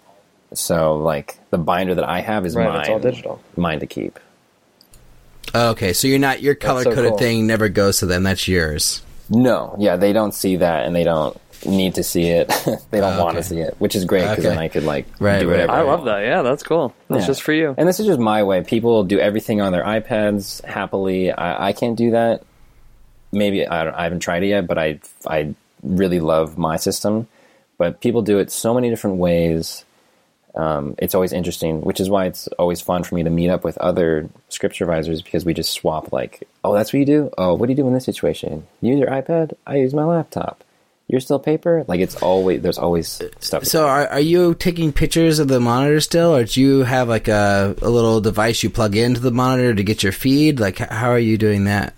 So, like, the binder that I have is mine. It's all digital. Mine to keep. Okay, so you're not, your color coded thing never goes to them. That's yours. No, yeah, they don't see that, and they don't need to see it. They don't want to see it, which is great because then I could do whatever. I love that. Yeah, that's cool. That's just for you. And this is just my way. People do everything on their iPads happily. I can't do that. Maybe I haven't tried it yet, but I really love my system. But people do it so many different ways. It's always interesting, which is why it's always fun for me to meet up with other script supervisors, because we just swap like, oh, that's what you do? Oh, what do you do in this situation? You use your iPad? I use my laptop. You're still paper? Like, it's always, there's always stuff. So are you taking pictures of the monitor still, or do you have like a little device you plug into the monitor to get your feed? Like, how are you doing that?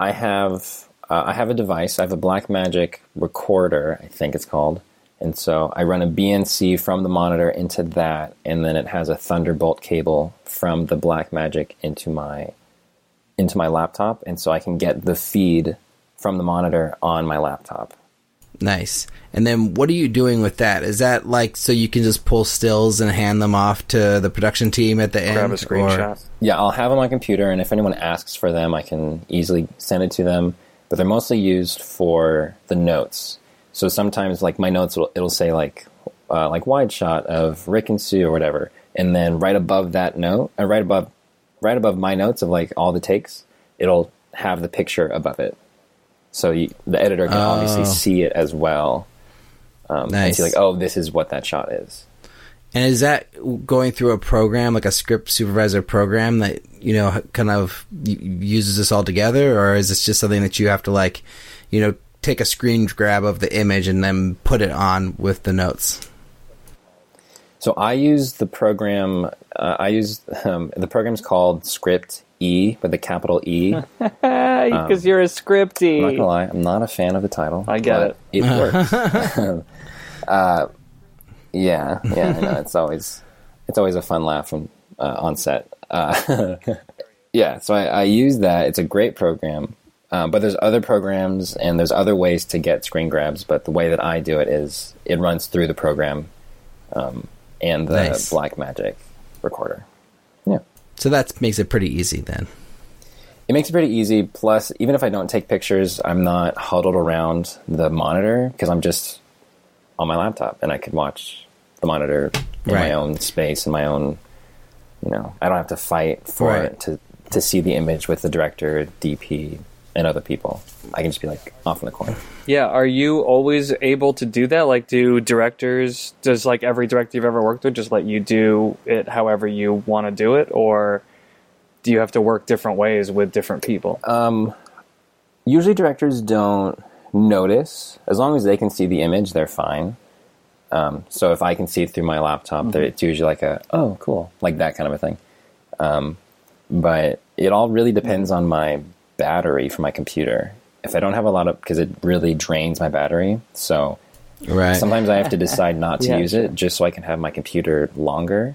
I have a device. I have a Blackmagic recorder, I think it's called. And so I run a BNC from the monitor into that, and then it has a Thunderbolt cable from the Blackmagic into my laptop, and so I can get the feed from the monitor on my laptop. Nice. And then what are you doing with that? Is that like so you can just pull stills and hand them off to the production team at the end? Grab a screenshot. Yeah, I'll have them on my computer, and if anyone asks for them, I can easily send it to them. But they're mostly used for the notes. So sometimes, like, my notes, it'll say, like wide shot of Rick and Sue or whatever. And then right above that note, right above my notes of, like, all the takes, it'll have the picture above it. So the editor can obviously see it as well. Nice. And see, like, oh, this is what that shot is. And is that going through a program, like a script supervisor program that, you know, kind of uses this all together? Or is this just something that you have to, like, you know, take a screen grab of the image and then put it on with the notes? So I use the program, the program's called Script E with a capital E. Because you're a scripty. I'm not gonna lie, I'm not a fan of the title. I get it. It works. Yeah, I know. It's always a fun laugh from on set. Yeah, so I use that. It's a great program. But there's other programs and there's other ways to get screen grabs, but the way that I do it is it runs through the program and the Blackmagic recorder. Yeah. So that makes it pretty easy then. It makes it pretty easy. Plus, even if I don't take pictures, I'm not huddled around the monitor because I'm just on my laptop and I could watch the monitor in my own space, in my own, you know, I don't have to fight for it to see the image with the director, DP, and other people. I can just be like off in the corner. Yeah. Are you always able to do that? Like, does like every director you've ever worked with just let you do it however you want to do it? Or do you have to work different ways with different people? Usually directors don't notice. As long as they can see the image, they're fine. So if I can see it through my laptop, it's usually like oh, cool. Like that kind of a thing. But it all really depends on my battery for my computer. If I don't have a lot of, because it really drains my battery, so sometimes I have to decide not to use it just so I can have my computer longer,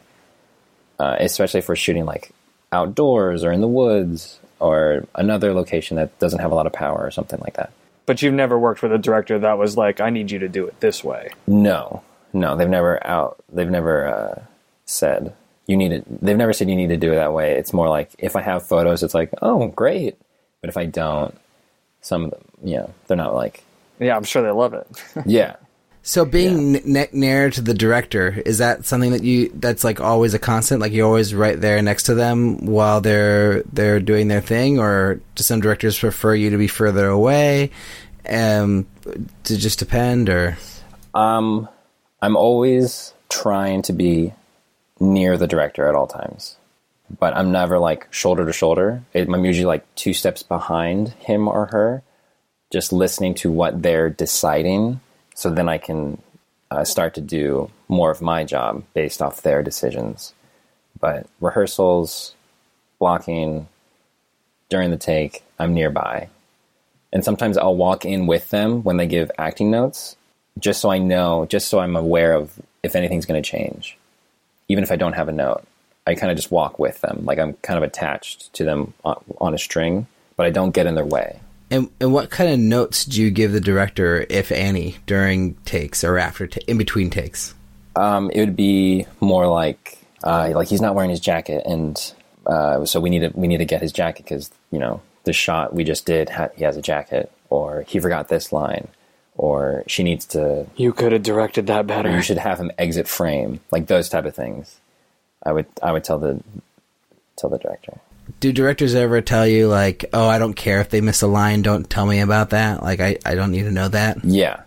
especially if we're shooting like outdoors or in the woods or another location that doesn't have a lot of power or something like that. But you've never worked with a director that was like, I need you to do it this way? No, they've never said you need it. They've never said you need to do it that way. It's more like if I have photos, it's like, oh, great. But if I don't, some of them, they're not like... Yeah, I'm sure they love it. Yeah. So being near to the director, is that something that's like always a constant? Like you're always right there next to them while they're doing their thing? Or do some directors prefer you to be further away? To just depend, or... I'm always trying to be near the director at all times. But I'm never like shoulder to shoulder. I'm usually like two steps behind him or her, just listening to what they're deciding. So then I can start to do more of my job based off their decisions. But rehearsals, blocking, during the take, I'm nearby. And sometimes I'll walk in with them when they give acting notes, just so I know, just so I'm aware of if anything's going to change, even if I don't have a note. I kind of just walk with them. Like I'm kind of attached to them on a string, but I don't get in their way. And what kind of notes do you give the director, if any, during takes or after in between takes? It would be more like he's not wearing his jacket and So we need to get his jacket because, you know, the shot we just did, he has a jacket, or he forgot this line, or she needs to... You could have directed that better. You should have him exit frame, like those type of things. I would tell the director. Do directors ever tell you, like, oh, I don't care if they miss a line, don't tell me about that? Like, I don't need to know that? Yeah.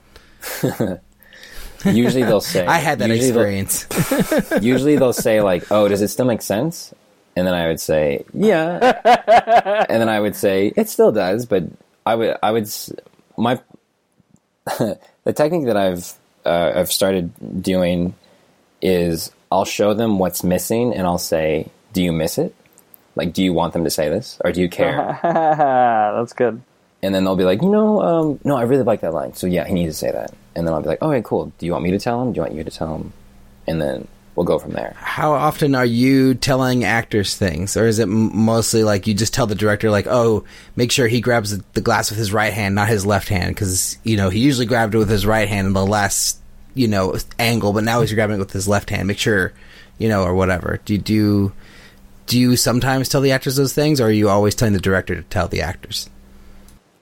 Usually they'll say... I had that experience. Usually they'll say, like, oh, does it still make sense? And then I would say, yeah. And then I would say, it still does, but the technique that I've started doing is I'll show them what's missing and I'll say, do you miss it? Like, do you want them to say this? Or do you care? That's good. And then they'll be like, you know, no, I really like that line. So yeah, he needs to say that. And then I'll be like, okay, cool. Do you want me to tell him? Do you want you to tell him? And then... we'll go from there. How often are you telling actors things? Or is it mostly like you just tell the director, like, oh, make sure he grabs the glass with his right hand, not his left hand? Because, you know, he usually grabbed it with his right hand in the last, you know, angle, but now he's grabbing it with his left hand. Make sure, you know, or whatever. Do you sometimes tell the actors those things, or are you always telling the director to tell the actors?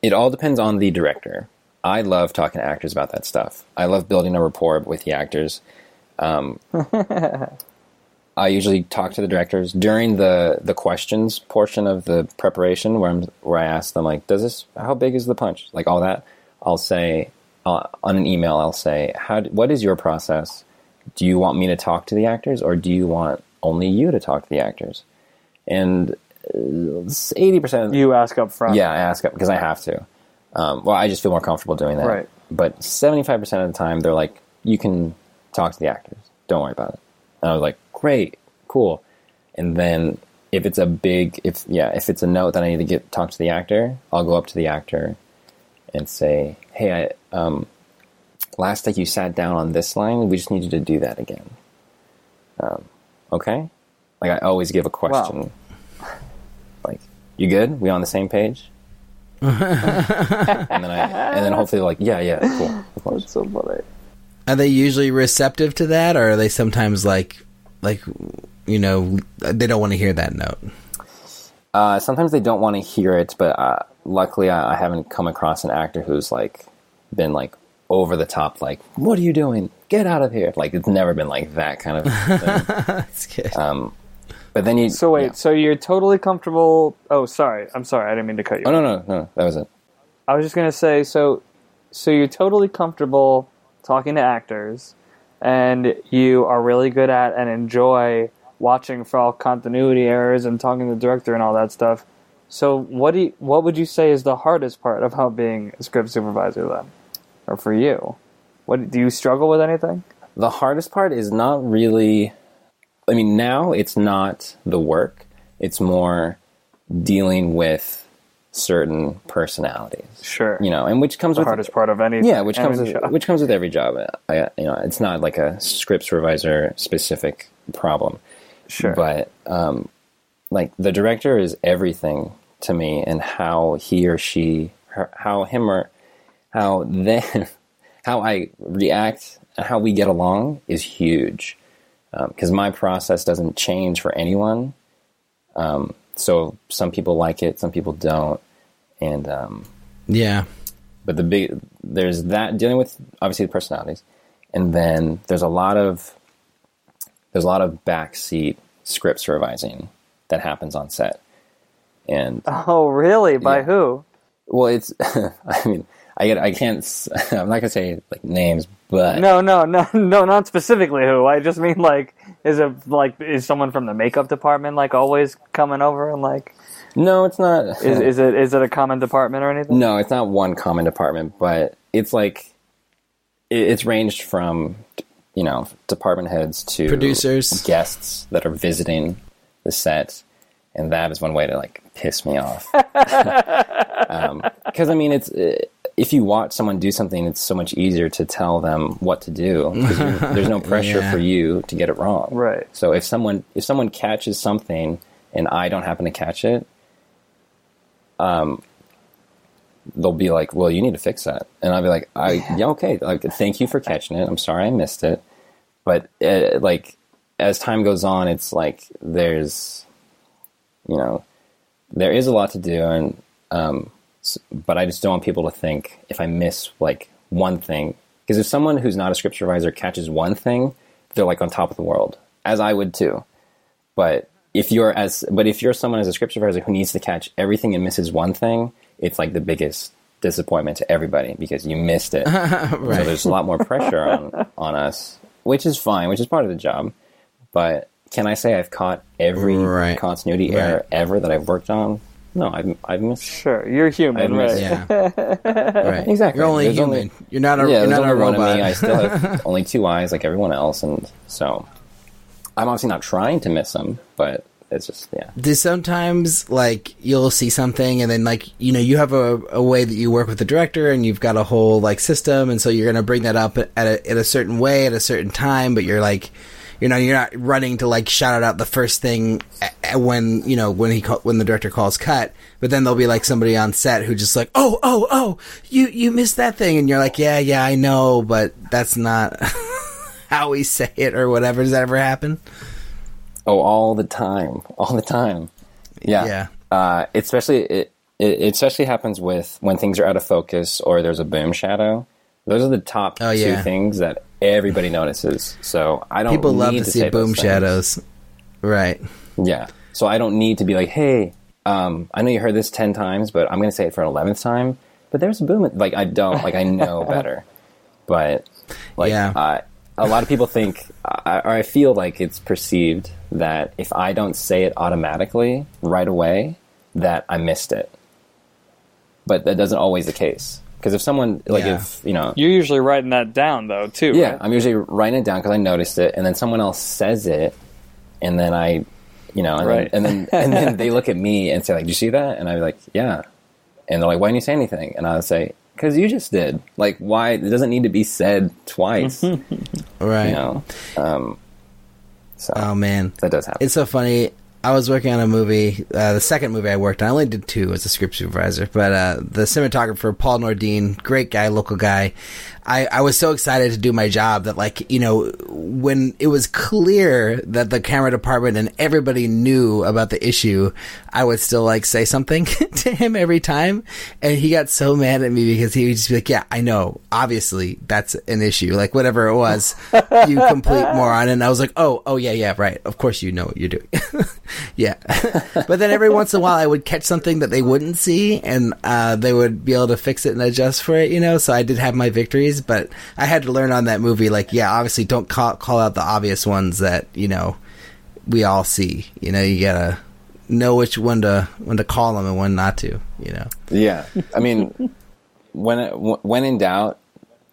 It all depends on the director. I love talking to actors about that stuff. I love building a rapport with the actors. I usually talk to the directors during the questions portion of the preparation where I ask them, like, how big is the punch? Like all that. I'll say on an email, I'll say, what is your process? Do you want me to talk to the actors, or do you want only you to talk to the actors? And 80%. You ask up front. Yeah, I ask up because I have to. Well, I just feel more comfortable doing that. Right. But 75% of the time they're like, you can talk to the actors. Don't worry about it. And I was like, great, cool. And then if it's a note that I need to talk to the actor, I'll go up to the actor and say, hey, last time you sat down on this line, we just need you to do that again. Okay? Like, I always give a question. Wow. Like, you good? We on the same page? and then hopefully they're like, yeah, cool. Of course. That's so funny. Are they usually receptive to that, or are they sometimes like, you know, they don't want to hear that note? Sometimes they don't want to hear it, but luckily I haven't come across an actor who's like been like over the top, like, "What are you doing? Get out of here!" Like, it's never been like that kind of thing. That's good. But then you. So wait, yeah. So you're totally comfortable? Oh, sorry, I'm sorry, I didn't mean to cut you. Oh no, that was it. I was just gonna say, so you're totally comfortable talking to actors, and you are really good at and enjoy watching for all continuity errors and talking to the director and all that stuff. So what would you say is the hardest part about being a script supervisor then? Or for you? What do you struggle with anything? The hardest part is not really... I mean, now it's not the work. It's more dealing with certain personalities, sure, you know, and which comes with the hardest part of any, yeah, which comes with every job. You know, it's not like a script supervisor specific problem, sure, but like the director is everything to me, and how he or she, how I react, how we get along is huge, because my process doesn't change for anyone. So some people like it, some people don't, and yeah. But there's that, dealing with obviously the personalities, and then there's a lot of backseat script supervising that happens on set. And oh, really? By who? Well, it's I mean, I'm not gonna say like names, but no, not specifically who. I just mean like, is someone from the makeup department like always coming over and like? No, it's not. Is it a common department or anything? No, it's not one common department, but it's like, it's ranged from, you know, department heads to producers, guests that are visiting the set. And that is one way to like piss me off. Because I mean, it's if you watch someone do something, it's so much easier to tell them what to do. There's no pressure for you to get it wrong. Right. So if someone catches something and I don't happen to catch it, they'll be like, "Well, you need to fix that," and I'll be like, "Yeah, okay. Like, thank you for catching it. I'm sorry I missed it." But like as time goes on, it's like there's you know, there is a lot to do, and but I just don't want people to think if I miss like one thing, because if someone who's not a script supervisor catches one thing, they're like on top of the world, as I would too. But if you're someone as a script supervisor who needs to catch everything and misses one thing, it's like the biggest disappointment to everybody because you missed it. Right. So there's a lot more pressure on us, which is fine, which is part of the job. But can I say I've caught every continuity error ever that I've worked on? No, I've missed. Sure, you're human, right? Yeah. Right. Exactly. You're only human. You're not a you're not a robot. One of me. I still have only two eyes, like everyone else, and so I'm obviously not trying to miss them, but it's just Do sometimes like you'll see something, and then like you know you have a way that you work with the director, and you've got a whole like system, and so you're going to bring that up at a certain way at a certain time, but you're like. You know, you're not running to like shout it out the first thing when the director calls cut, but then there'll be like somebody on set who just like, oh, you missed that thing, and you're like, yeah, I know, but that's not how we say it or whatever. Does that ever happen? Oh, all the time. Yeah. It especially happens with when things are out of focus or there's a boom shadow. Those are the top two things that everybody notices. So I don't. People need love to see boom shadows, right? Yeah. So I don't need to be like, hey, I know you heard this 10 times, but I'm going to say it for an 11th time. But there's a boom. Like I don't. Like I know better. But like a lot of people think, or I feel like it's perceived that if I don't say it automatically right away, that I missed it. But that doesn't always the case. Because if someone, if, you know... You're usually writing that down, though, too, right? I'm usually writing it down because I noticed it, and then someone else says it, and then I, you know... And then they look at me and say, like, did you see that? And I'm like, yeah. And they're like, why didn't you say anything? And I'll say, because you just did. Like, why? It doesn't need to be said twice. Right. You know? So oh, man. That does happen. It's so funny. I was working on a movie, the second movie I worked on. I only did two as a script supervisor, but the cinematographer, Paul Nordine, great guy, local guy. I was so excited to do my job that, like, you know, when it was clear that the camera department and everybody knew about the issue, I would still, like, say something to him every time. And he got so mad at me because he would just be like, yeah, I know. Obviously, that's an issue. Like, whatever it was, you complete moron. And I was like, oh, yeah, right. Of course you know what you're doing. Yeah. But then every once in a while, I would catch something that they wouldn't see, and they would be able to fix it and adjust for it, you know? So I did have my victories. But I had to learn on that movie, like, obviously don't call out the obvious ones that, you know, we all see. You know, you gotta know which one to call them and when not to, you know. Yeah. I mean, when in doubt,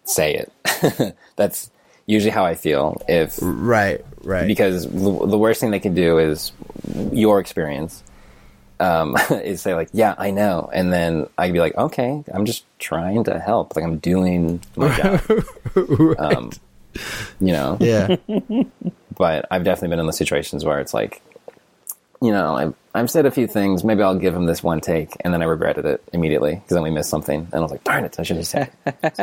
say it. That's usually how I feel. Right. Because the worst thing they can do is your experience. Is say like, yeah, I know. And then I'd be like, okay, I'm just trying to help. Like I'm doing my job. Right. You know? Yeah. But I've definitely been in the situations where it's like, you know, I've said a few things. Maybe I'll give him this one take. And then I regretted it immediately because then we missed something. And I was like, darn it, I should have said it.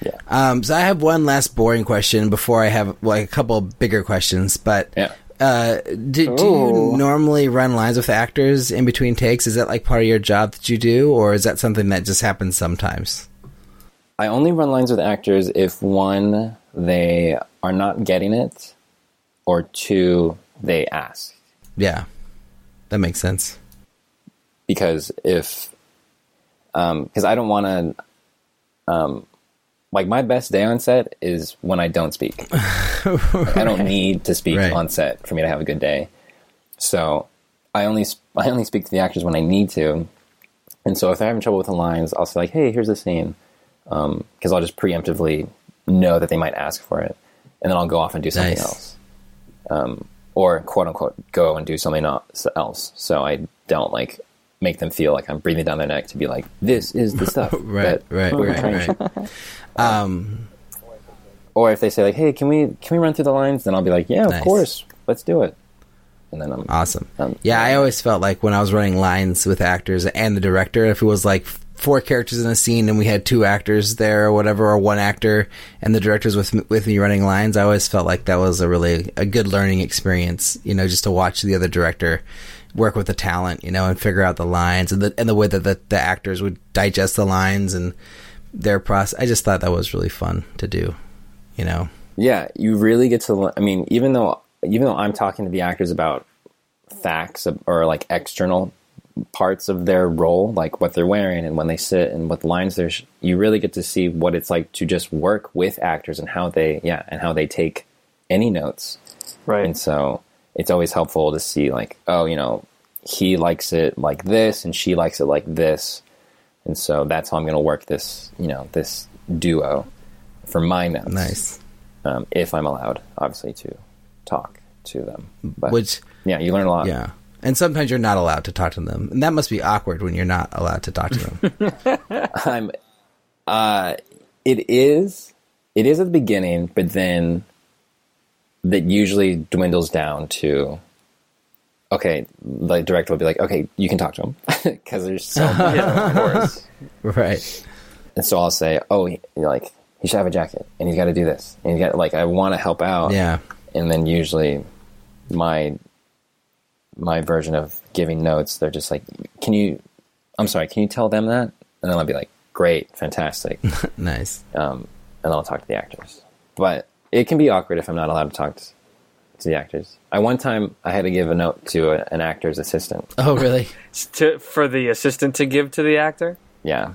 Yeah. So I have one last boring question before I have like a couple of bigger questions. But do you normally run lines with the actors in between takes? Is that like part of your job that you do, or is that something that just happens sometimes? I only run lines with actors if, one, they are not getting it, or two, they ask. Yeah, that makes sense. Because because I don't want to... Like, my best day on set is when I don't speak. Like, I don't need to speak on set for me to have a good day. So I only speak to the actors when I need to. And so if they're having trouble with the lines, I'll say, like, hey, here's the scene. Because I'll just preemptively know that they might ask for it. And then I'll go off and do something else. Or, quote-unquote, go and do something else. So I don't, like... make them feel like I'm breathing down their neck to be like, this is the stuff. Right. Or if they say like, hey, can we run through the lines? Then I'll be like, yeah, of course, let's do it. And then I'm awesome. I always felt like when I was running lines with actors and the director, if it was like four characters in a scene and we had two actors there or whatever, or one actor and the director's with me running lines, I always felt like that was a really a good learning experience, you know, just to watch the other director work with the talent, you know, and figure out the lines and the way that the actors would digest the lines and their process. I just thought that was really fun to do, you know? Yeah. You really get to, I mean, even though I'm talking to the actors about facts or like external parts of their role, like what they're wearing and when they sit and what lines there's, you really get to see what it's like to just work with actors and how they take any notes. Right. And so it's always helpful to see like, oh, you know, he likes it like this and she likes it like this. And so that's how I'm going to work this, you know, this duo for my notes. Nice. If I'm allowed, obviously, to talk to them. But, which, yeah, you learn a lot. Yeah. And sometimes you're not allowed to talk to them. And that must be awkward when you're not allowed to talk to them. It is at the beginning, but then that usually dwindles down to, okay, the director will be like, okay, you can talk to him because there's so much. Right. And so I'll say, oh, he should have a jacket and he's got to do this. And he's got I want to help out. Yeah. And then usually my version of giving notes, they're just like, can you tell them that? And then I'll be like, great, fantastic. Nice. And I'll talk to the actors. But it can be awkward if I'm not allowed to talk to the actors. One time I had to give a note to an actor's assistant. Oh, really? For the assistant to give to the actor? Yeah.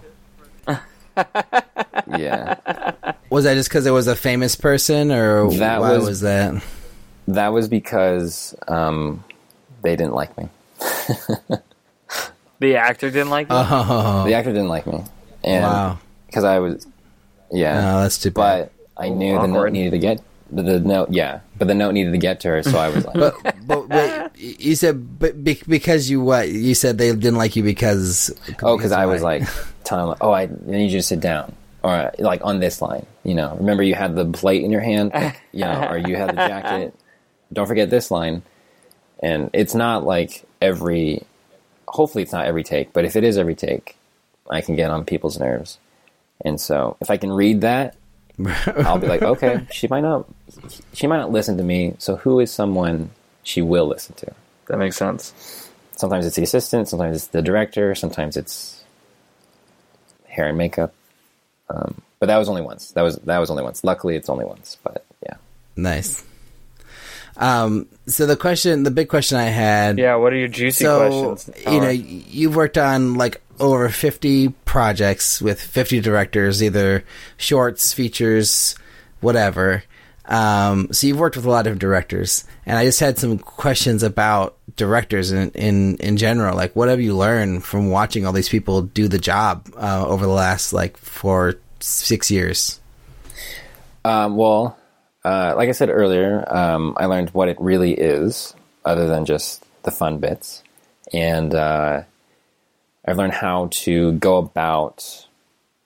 Yeah. Was that just because it was a famous person, or why was that? That was because they didn't like me. The actor didn't like me? Oh. The actor didn't like me. And wow. Because I was... Yeah. No, that's too bad. But I knew awkward. The note needed to get... The note, yeah. But the note needed to get to her, so I was like... but you said... because you what? You said they didn't like you because... Oh, because I was like... telling them, I need you to sit down. Or like on this line, you know. Remember you had the plate in your hand, like, you know, or you had the jacket. Don't forget this line. And it's not like every... Hopefully it's not every take, but if it is every take, I can get on people's nerves. And so if I can read that, I'll be like, okay, she might not listen to me, so who is someone she will listen to? That makes sense. Sometimes it's the assistant, sometimes it's the director, sometimes it's hair and makeup. But that was only once. That was only once. Luckily, it's only once. But yeah, nice. So the big question I had. Yeah, what are your juicy questions? You know, you've worked on like over 50 projects with 50 directors, either shorts, features, whatever. So you've worked with a lot of directors, and I just had some questions about directors in general. Like, what have you learned from watching all these people do the job over the last like 4-6 years? Like I said earlier, I learned what it really is, other than just the fun bits. And I've learned how to go about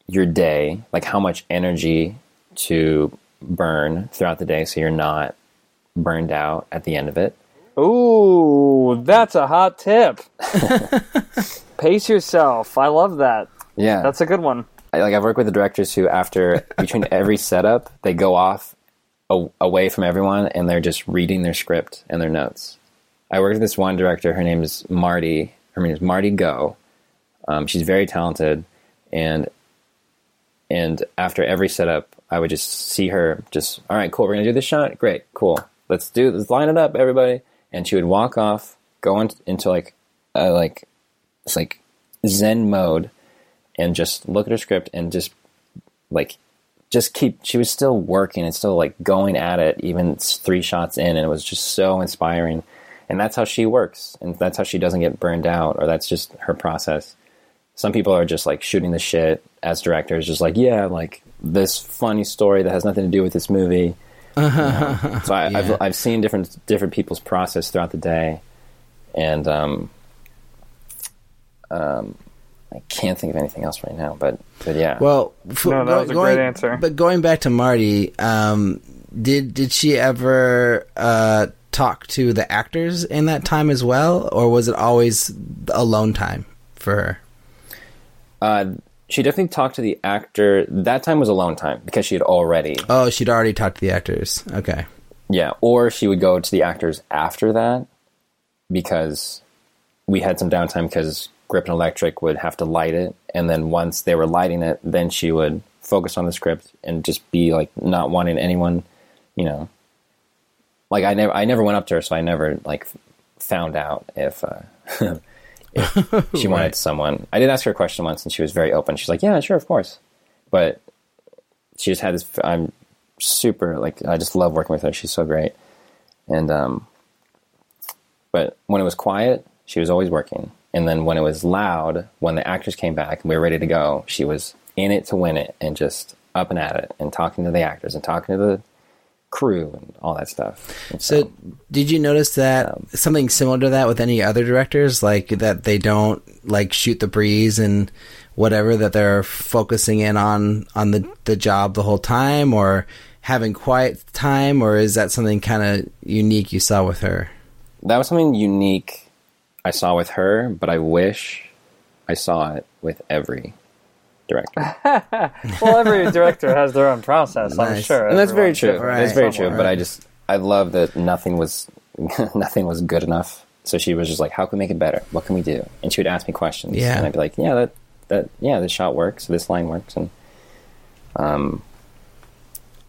your day, like how much energy to burn throughout the day so you're not burned out at the end of it. Ooh, that's a hot tip. Pace yourself. I love that. Yeah. That's a good one. I've worked with the directors who after, between every setup, they go off away from everyone and they're just reading their script and their notes. I worked with this one director, her name is Marty. Her name is Marty Go. She's very talented, and after every setup, I would just see her just, all right, cool, we're going to do this shot? Great, cool. Let's line it up, everybody. And she would walk off, go into like Zen mode, and just look at her script and she was still working and still like going at it, even 3 shots in, and it was just so inspiring. And that's how she works, and that's how she doesn't get burned out, or that's just her process. Some people are just like shooting the shit as directors, just like, yeah, like this funny story that has nothing to do with this movie. You know? So yeah. I've seen different people's process throughout the day, and I can't think of anything else right now. But yeah. Well, that was a great answer. But going back to Marty, did she ever talk to the actors in that time as well, or was it always alone time for her? She definitely talked to the actor. That time was alone time because she had already... Oh, she'd already talked to the actors. Okay. Yeah, or she would go to the actors after that because we had some downtime because Grip and Electric would have to light it. And then once they were lighting it, then she would focus on the script and just be like not wanting anyone, you know. Like I never went up to her, so I never like found out if... If she wanted right. someone. I did ask her a question once, and she was very open. She's like, "Yeah, sure, of course." But she just had this. I'm super like I just love working with her. She's so great. And but when it was quiet, she was always working. And then when it was loud, when the actors came back and we were ready to go, she was in it to win it and just up and at it and talking to the actors and talking to the crew and all that stuff. So did you notice that something similar to that with any other directors, like that they don't like shoot the breeze and whatever, that they're focusing in on the job the whole time or having quiet time, or is that something kind of unique you saw with her? That was something unique I saw with her, but I wish I saw it with every director. Well, every director has their own process. Nice. I'm sure, and that's very true. Right. That's very true. Right. But I love that nothing was good enough. So she was just like, "How can we make it better? What can we do?" And she would ask me questions. Yeah. And I'd be like, "Yeah, this shot works. This line works." And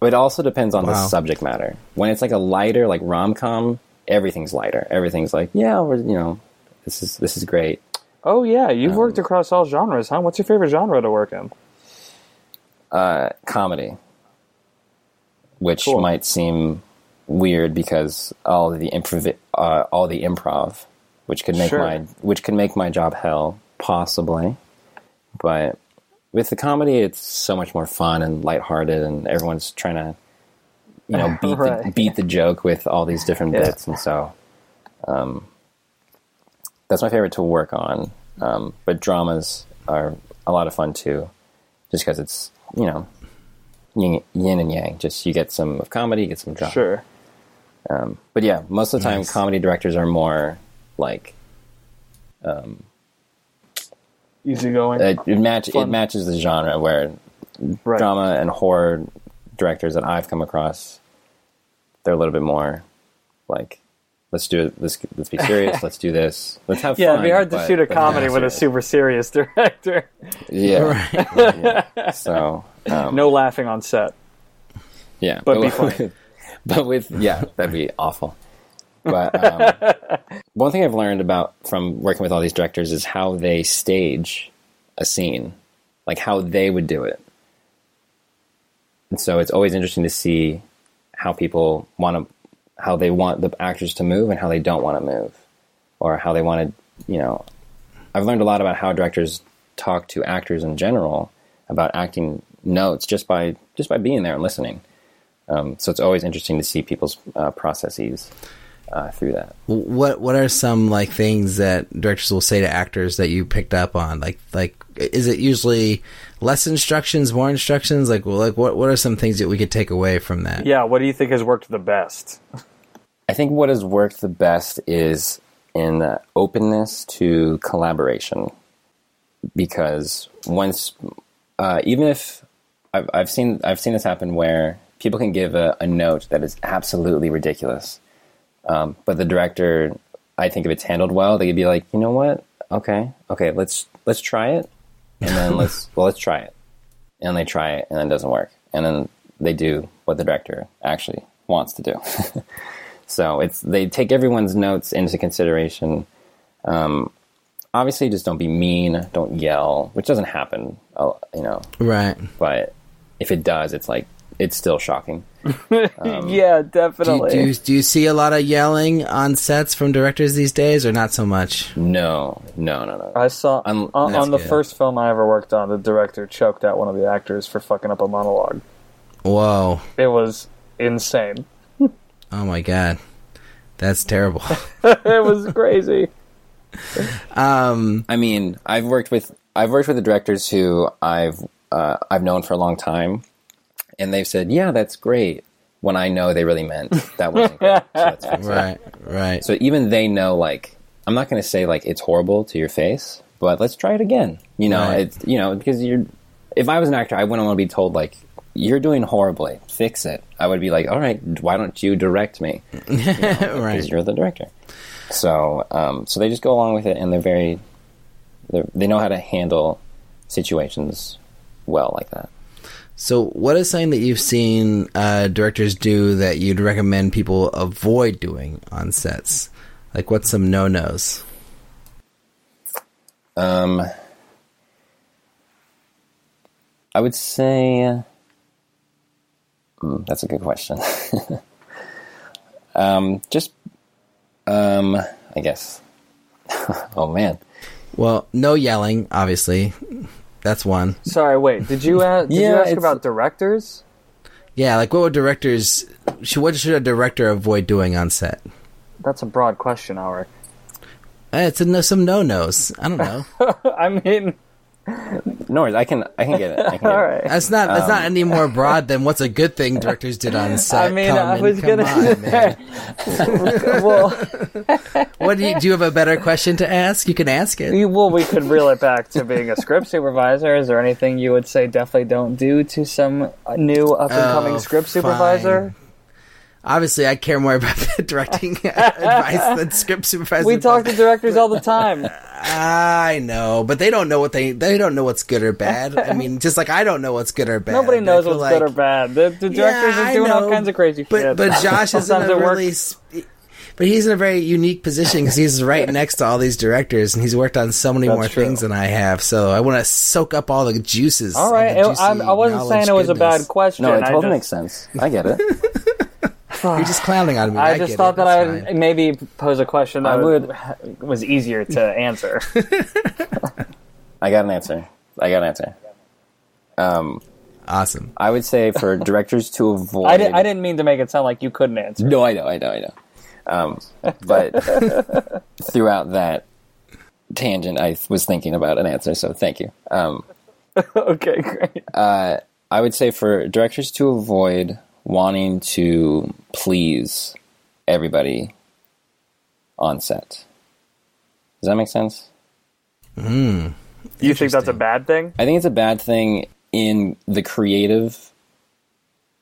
it also depends on the subject matter. When it's like a lighter, like rom-com, everything's lighter. Everything's like, "Yeah, we're, you know, this is great." Oh, yeah. You've worked across all genres, huh? What's your favorite genre to work in? Comedy. Which might seem weird because all the improv, which could make my job hell, possibly. But with the comedy, it's so much more fun and lighthearted, and everyone's trying to, you know, beat the joke with all these different bits. And so... that's my favorite to work on, but dramas are a lot of fun too, just because it's, you know, yin and yang. Just you get some of comedy, you get some drama. Sure. But yeah, most of the time, comedy directors are more like easygoing. It matches the genre where drama and horror directors that I've come across, they're a little bit more like, let's do it. Let's be serious. Let's do this. Let's have fun. Yeah, it'd be hard to shoot a comedy with a super serious director. Yeah. Right. Yeah. So no laughing on set. Yeah, but be funny. But with that'd be awful. But one thing I've learned from working with all these directors is how they stage a scene, like how they would do it. And so it's always interesting to see how people how they want the actors to move and how they don't want to move, or how they want to, you know, I've learned a lot about how directors talk to actors in general about acting notes just by being there and listening. So it's always interesting to see people's processes through that. What are some like things that directors will say to actors that you picked up on? Like, is it usually less instructions, more instructions? Like what are some things that we could take away from that? Yeah. What do you think has worked the best? I think what has worked the best is in openness to collaboration, because once, even if I've seen this happen where people can give a note that is absolutely ridiculous. But the director, I think if it's handled well, they could be like, you know what? Okay. Let's try it. And then let's try it. And they try it and it doesn't work. And then they do what the director actually wants to do. So they take everyone's notes into consideration. Obviously just don't be mean. Don't yell, which doesn't happen, you know? Right. But if it does, it's like, it's still shocking. Yeah, definitely. Do you see a lot of yelling on sets from directors these days, or not so much? No. I saw on the first film I ever worked on, the director choked out one of the actors for fucking up a monologue. Whoa. It was insane. Oh my god. That's terrible. It was crazy. I mean, I've worked with the directors who I've known for a long time. And they've said, yeah, that's great, when I know they really meant that wasn't great. So that's right. So even they know, like, I'm not going to say, like, it's horrible to your face, but let's try it again. You know, right. It's, you know, because you're, if I was an actor, I wouldn't want to be told, like, you're doing horribly, fix it. I would be like, all right, why don't you direct me? You know, right. Because you're the director. So, so they just go along with it, and they're very, they know how to handle situations well like that. So what is something that you've seen directors do that you'd recommend people avoid doing on sets? Like, what's some no-nos? I would say... that's a good question. I guess. Oh, man. Well, no yelling, obviously. That's one. Sorry, wait. Did you ask about directors? Yeah, like what should a director avoid doing on set? That's a broad question, Alrik. It's some no-nos. I don't know. I mean... No worries, I can get it. All right. That's not any more broad than what's a good thing directors did on set. I mean, I was gonna say that. Well, what do you have a better question to ask? You can ask it. Well, we could reel it back to being a script supervisor. Is there anything you would say definitely don't do to some new up and coming script supervisor? Fine. Obviously, I care more about the directing advice than script supervisor. We talk to directors all the time. I know, but they don't know what they don't know what's good or bad. I mean, just like I don't know what's good or bad. Nobody knows what's good or bad. The directors are doing all kinds of crazy shit. But Josh is in a really, but he's in a very unique position because he's right next to all these directors, and he's worked on so many more things than I have. So I want to soak up all the juices. All right, I wasn't saying it was a bad question. No, it totally makes sense. I get it. You're just clowning on me. I just thought that I would maybe pose a question that was easier to answer. I got an answer. Awesome. I would say for directors to avoid... I didn't mean to make it sound like you couldn't answer. No, I know. But throughout that tangent, I was thinking about an answer, so thank you. Okay, great. I would say for directors to avoid... wanting to please everybody on set. Does that make sense? Mm, you think that's a bad thing? I think it's a bad thing in the creative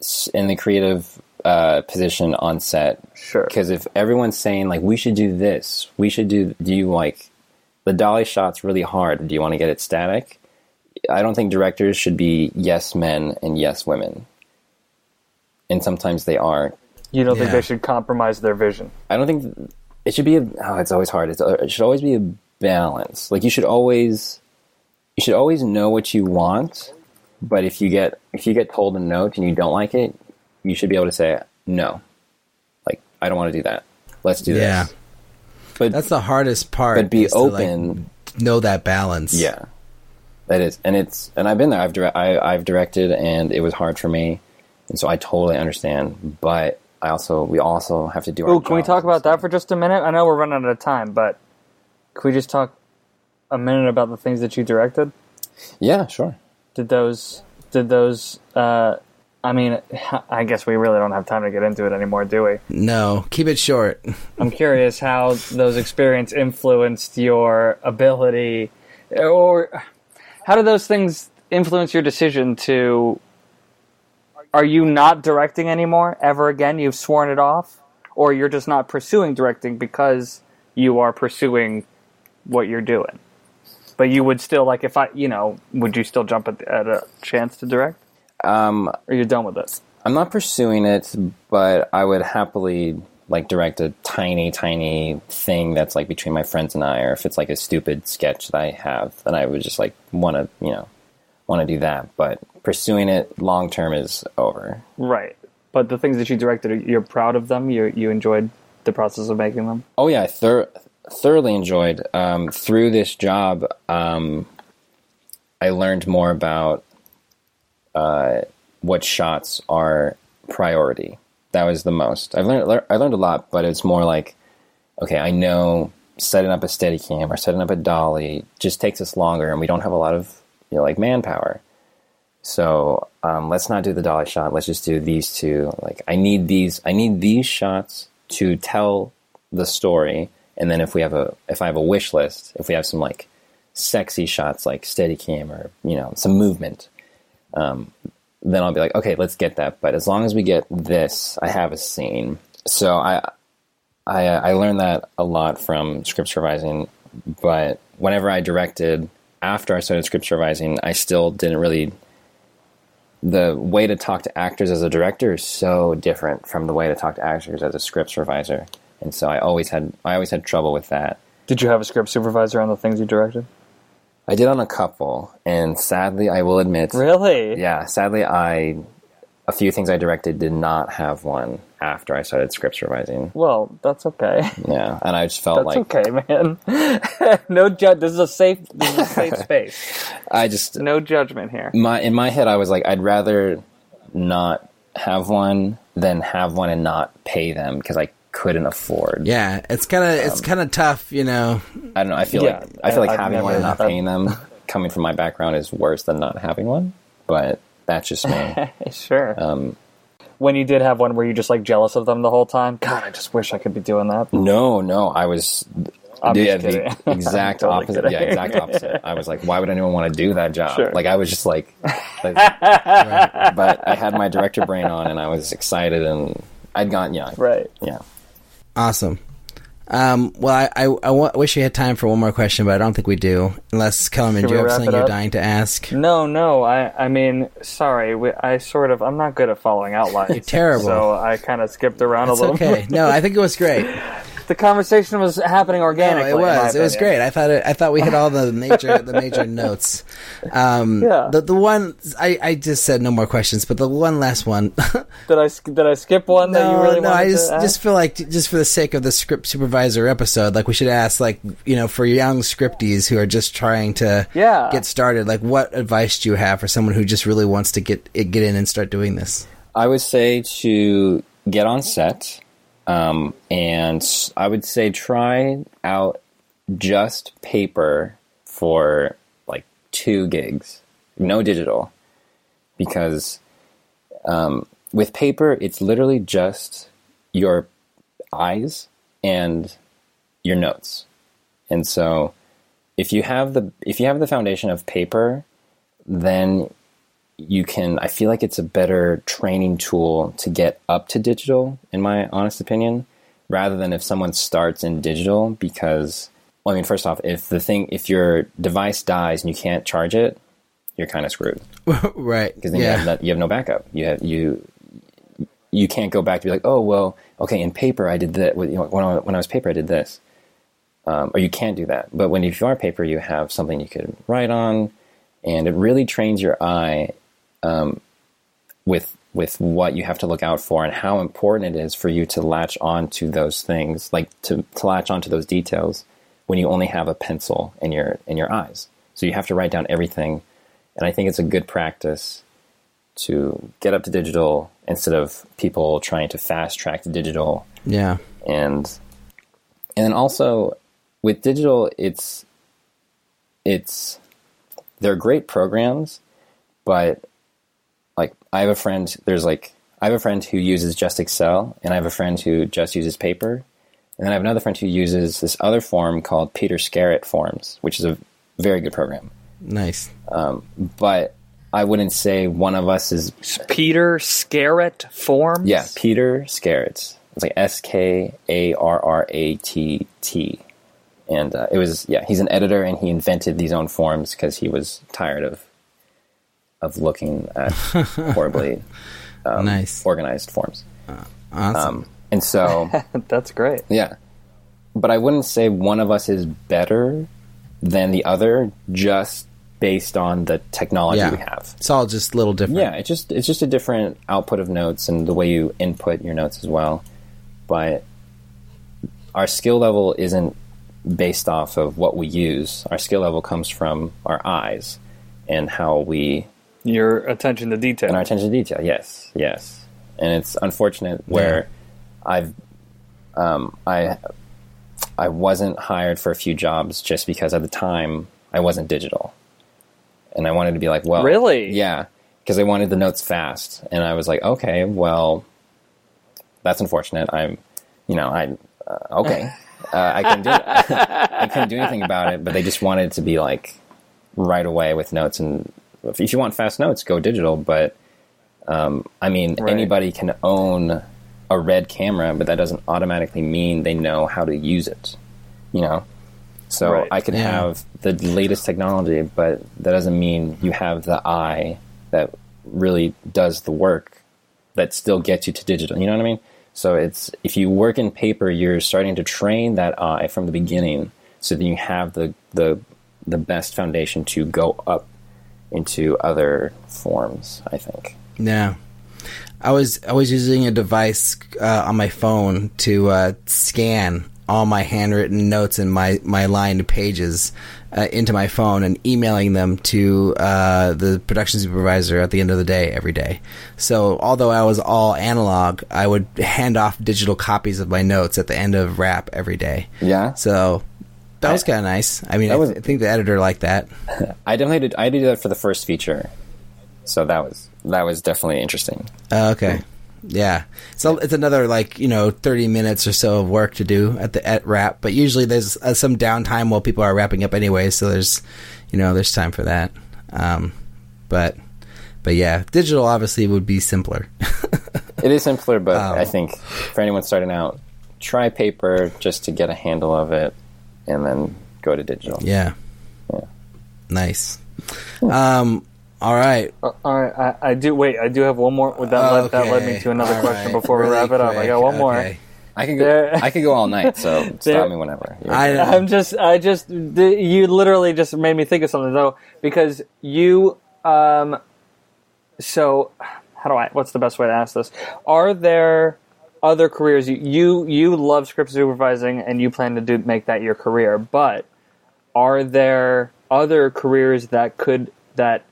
position on set. Sure. Because if everyone's saying like, we should do this, do you like the dolly shot's really hard? Do you want to get it static? I don't think directors should be yes men and yes women. And sometimes they are. You don't think they should compromise their vision? I don't think it should be it's always hard. It should always be a balance. Like you should always know what you want, but if you get told a note and you don't like it, you should be able to say no. Like, I don't want to do that. Let's do this. But that's the hardest part. But be open. To, like, know that balance. Yeah, that is, and I've been there. I've directed, and it was hard for me. And so I totally understand, but we also have to do our job. Can we talk about that for just a minute? I know we're running out of time, but can we just talk a minute about the things that you directed? Yeah, sure. Did those I mean, I guess we really don't have time to get into it anymore, do we? No, keep it short. I'm curious how those experiences influenced your ability, or how do those things influence your decision to... Are you not directing anymore, ever again? You've sworn it off? Or you're just not pursuing directing because you are pursuing what you're doing? But you would still, like, would you still jump at a chance to direct? Or you're done with this? I'm not pursuing it, but I would happily, like, direct a tiny, tiny thing that's, like, between my friends and I, or if it's, like, a stupid sketch that I have, then I would just, like, want to do that, but pursuing it long term is over. Right, but the things that you directed, you're proud of them. You enjoyed the process of making them. Oh yeah, I thoroughly enjoyed. Through this job, I learned more about what shots are priority. That was the most I've learned. I learned a lot, but it's more like, okay, I know setting up a Steadicam or setting up a dolly just takes us longer, and we don't have a lot of manpower. So let's not do the dolly shot. Let's just do these two. Like, I need these shots to tell the story. And then if I have a wish list, if we have some like sexy shots like Steadicam or, you know, some movement, then I'll be like, okay, let's get that. But as long as we get this, I have a scene. So I learned that a lot from script supervising, but whenever I directed after I started script supervising, I still didn't really... The way to talk to actors as a director is so different from the way to talk to actors as a script supervisor. And so I always had trouble with that. Did you have a script supervisor on the things you directed? I did on a couple, and sadly, I will admit... Really? Yeah, sadly, a few things I directed did not have one after I started script supervising. Well, that's okay. Yeah, and I just felt like... That's okay, man. No judge. This is a safe space. I just... No judgment here. In my head, I was like, I'd rather not have one than have one and not pay them, because I couldn't afford. Yeah, it's kind of tough, you know. I don't know. I feel like having one and not paying them, coming from my background, is worse than not having one. But that's just me. Sure. When you did have one, were you just like jealous of them the whole time? God, I just wish I could be doing that. No, I was. I'm the exact opposite. I was like, why would anyone want to do that job? Sure. Like, I was just like right. But I had my director brain on, and I was excited, and I'd gotten young. Right. Yeah. Awesome. Well, I wish we had time for one more question, but I don't think we do. Unless, Kellerman, do you have something you're dying to ask? No. I'm not good at following outlines. You're terrible. So I kind of skipped around a little bit. No, I think it was great. The conversation was happening organically. No, it was. It was great. I thought we hit all the major notes. Yeah. The one I just said no more questions, but the one last one. Did I skip one that you really wanted to ask? No, I just feel like just for the sake of the script supervisor episode, like we should ask, like, you know, for young scripties who are just trying to get started, like, what advice do you have for someone who just really wants to get in and start doing this? I would say to get on set. And I would say try out just paper for like 2 gigs, no digital, because with paper, it's literally just your eyes and your notes. And so if you have the foundation of paper, then I feel like it's a better training tool to get up to digital, in my honest opinion, rather than if someone starts in digital, because, well, I mean, first off, if your device dies and you can't charge it, you're kind of screwed. Right. Because then you have no backup. You can't go back to be like, oh, well, okay, in paper I did that. You know, when I was paper, I did this. Or you can't do that. But when you are paper, you have something you could write on, and it really trains your eye with what you have to look out for and how important it is for you to latch on to those things, like to latch on to those details when you only have a pencil in your eyes. So you have to write down everything. And I think it's a good practice to get up to digital instead of people trying to fast track to digital. Yeah. And then also with digital, they're great programs, but like I have a friend who uses just Excel, and I have a friend who just uses paper, and then I have another friend who uses this other form called Peter Scarrett Forms, which is a very good program. Nice. But I wouldn't say one of us is... Peter Scarrett Forms? Yeah, Peter Scarrett. It's like Skarratt. And he's an editor, and he invented these own forms because he was tired of looking at horribly organized forms. Awesome. And so... That's great. Yeah. But I wouldn't say one of us is better than the other just based on the technology we have. It's all just a little different. Yeah, it's just a different output of notes and the way you input your notes as well. But our skill level isn't based off of what we use. Our skill level comes from our eyes and how we... Your attention to detail. And our attention to detail, yes. And it's unfortunate where I wasn't hired for a few jobs just because at the time I wasn't digital. And I wanted to be like, well... Really? Yeah, because I wanted the notes fast. And I was like, okay, well, that's unfortunate. I'm, you know, okay... I couldn't do anything about it, but they just wanted it to be like right away with notes. And if you want fast notes, go digital. But anybody can own a RED camera, but that doesn't automatically mean they know how to use it, you know? So I could have the latest technology, but that doesn't mean you have the eye that really does the work that still gets you to digital. You know what I mean? So it's, if you work in paper, you're starting to train that eye from the beginning so that you have the best foundation to go up into other forms, I think. Yeah. I was using a device on my phone to scan all my handwritten notes and my lined pages into my phone and emailing them to the production supervisor at the end of the day every day. So although I was all analog, I would hand off digital copies of my notes at the end of wrap every day. Yeah. So that was kind of nice. I mean, I think the editor liked that. I definitely did. I did that for the first feature. So that was definitely interesting. Okay. Yeah. So it's another 30 minutes or so of work to do at wrap, but usually there's some downtime while people are wrapping up anyway. So there's time for that. But yeah, digital obviously would be simpler. It is simpler, but I think for anyone starting out, try paper just to get a handle of it and then go to digital. Yeah. Yeah. Nice. Yeah. All right. I do have one more. That led me to another question before we wrap it up. I got one more. I can go. I could go all night. So stop me whenever. You literally just made me think of something though, because you. So, how do I? What's the best way to ask this? Are there other careers you love script supervising and you plan to make that your career? But are there other careers that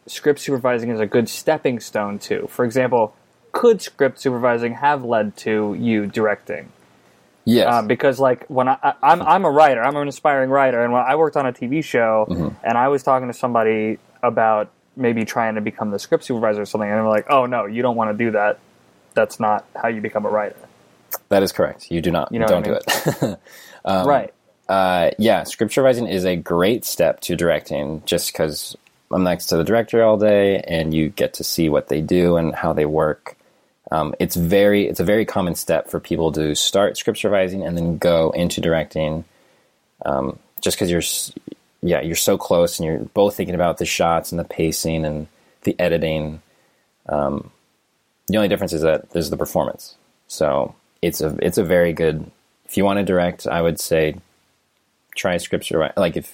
script supervising is a good stepping stone to? For example, could script supervising have led to you directing? Yes. Because when I'm a writer, I'm an aspiring writer, and when I worked on a TV show, mm-hmm. and I was talking to somebody about maybe trying to become the script supervisor or something, and they were like, oh no, you don't want to do that. That's not how you become a writer. That is correct. You do not. Don't do it. Right. Script supervising is a great step to directing just because I'm next to the director all day, and you get to see what they do and how they work. It's a very common step for people to start script supervising and then go into directing, just because you're so close and you're both thinking about the shots and the pacing and the editing. The only difference is that there's the performance. So it's a very good. If you want to direct, I would say try script supervising.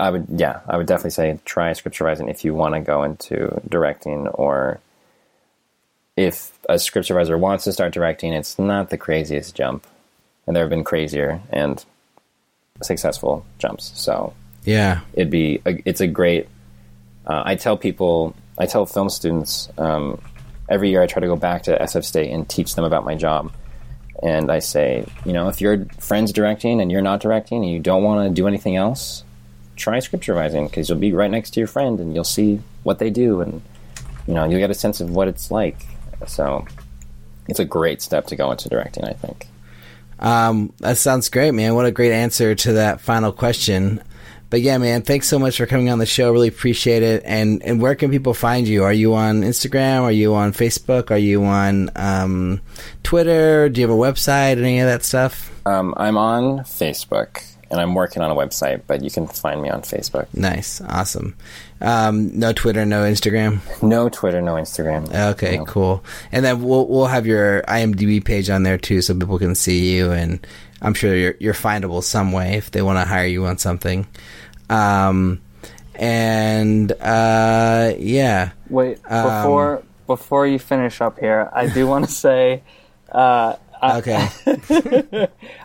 I would definitely say try script supervising if you want to go into directing, or if a script supervisor wants to start directing, it's not the craziest jump, and there have been crazier and successful jumps. So yeah, I tell film students every year I try to go back to SF State and teach them about my job. And I say, if your friend's directing and you're not directing and you don't want to do anything else, try script supervising, because you'll be right next to your friend and you'll see what they do, and you'll get a sense of what it's like. So it's a great step to go into directing, I think. That sounds great, man. What a great answer to that final question. But yeah, man, thanks so much for coming on the show. Really appreciate it. And where can people find you? Are you on Instagram? Are you on Facebook? Are you on Twitter? Do you have a website? Any of that stuff? I'm on Facebook. And I'm working on a website, but you can find me on Facebook. Nice. Awesome. No Twitter, no Instagram? No Twitter, no Instagram. Okay, cool. And then we'll have your IMDb page on there, too, so people can see you. And I'm sure you're findable some way if they want to hire you on something. Wait, before you finish up here, I do want to say... okay.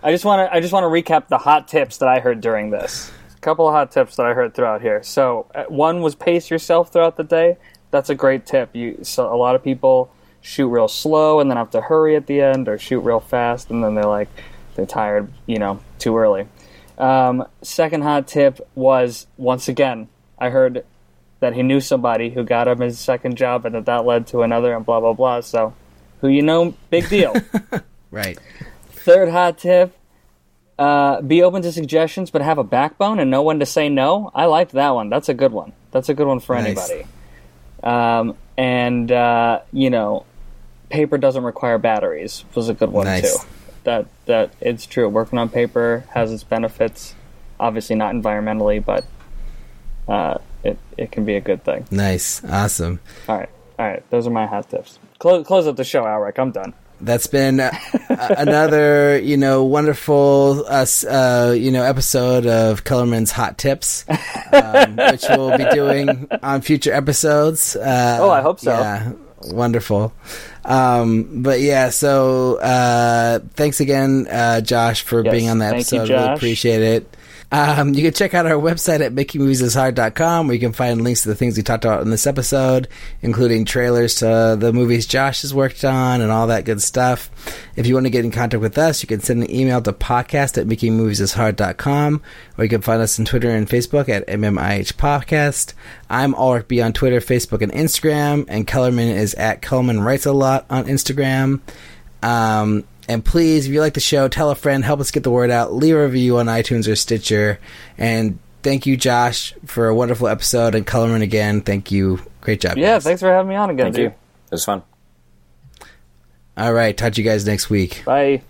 I just want to recap the hot tips that I heard during this. A couple of hot tips that I heard throughout here. So one was pace yourself throughout the day. That's a great tip. So a lot of people shoot real slow and then have to hurry at the end, or shoot real fast and then they're tired, too early. Second hot tip was, once again, I heard that he knew somebody who got him his second job and that led to another and blah blah blah. So who big deal. Right. Third hot tip, be open to suggestions, but have a backbone and know when to say no. I liked that one. That's a good one. That's a good one for anybody. Paper doesn't require batteries was a good one too. That it's true. Working on paper has its benefits. Obviously not environmentally, but it can be a good thing. Nice. Awesome. All right. Those are my hot tips. Close up the show, Alrik. I'm done. That's been another, wonderful, episode of Kellerman's Hot Tips, which we'll be doing on future episodes. I hope so. Yeah, wonderful. Thanks again, Josh, for being on the episode. You, really appreciate it. You can check out our website at makingmoviesishard.com, where you can find links to the things we talked about in this episode, including trailers to the movies Josh has worked on and all that good stuff. If you want to get in contact with us, you can send an email to podcast@makingmoviesishard.com, or you can find us on Twitter and Facebook at MMIH Podcast. I'm Alrik on Twitter, Facebook, and Instagram, and Kellerman is at Kellerman Writes a Lot on Instagram. And please, if you like the show, tell a friend, help us get the word out, leave a review on iTunes or Stitcher. And thank you, Josh, for a wonderful episode. And Kellerman, again, thank you. Great job. Yeah, guys. Thanks for having me on again. Thank you. It was fun. All right. Talk to you guys next week. Bye.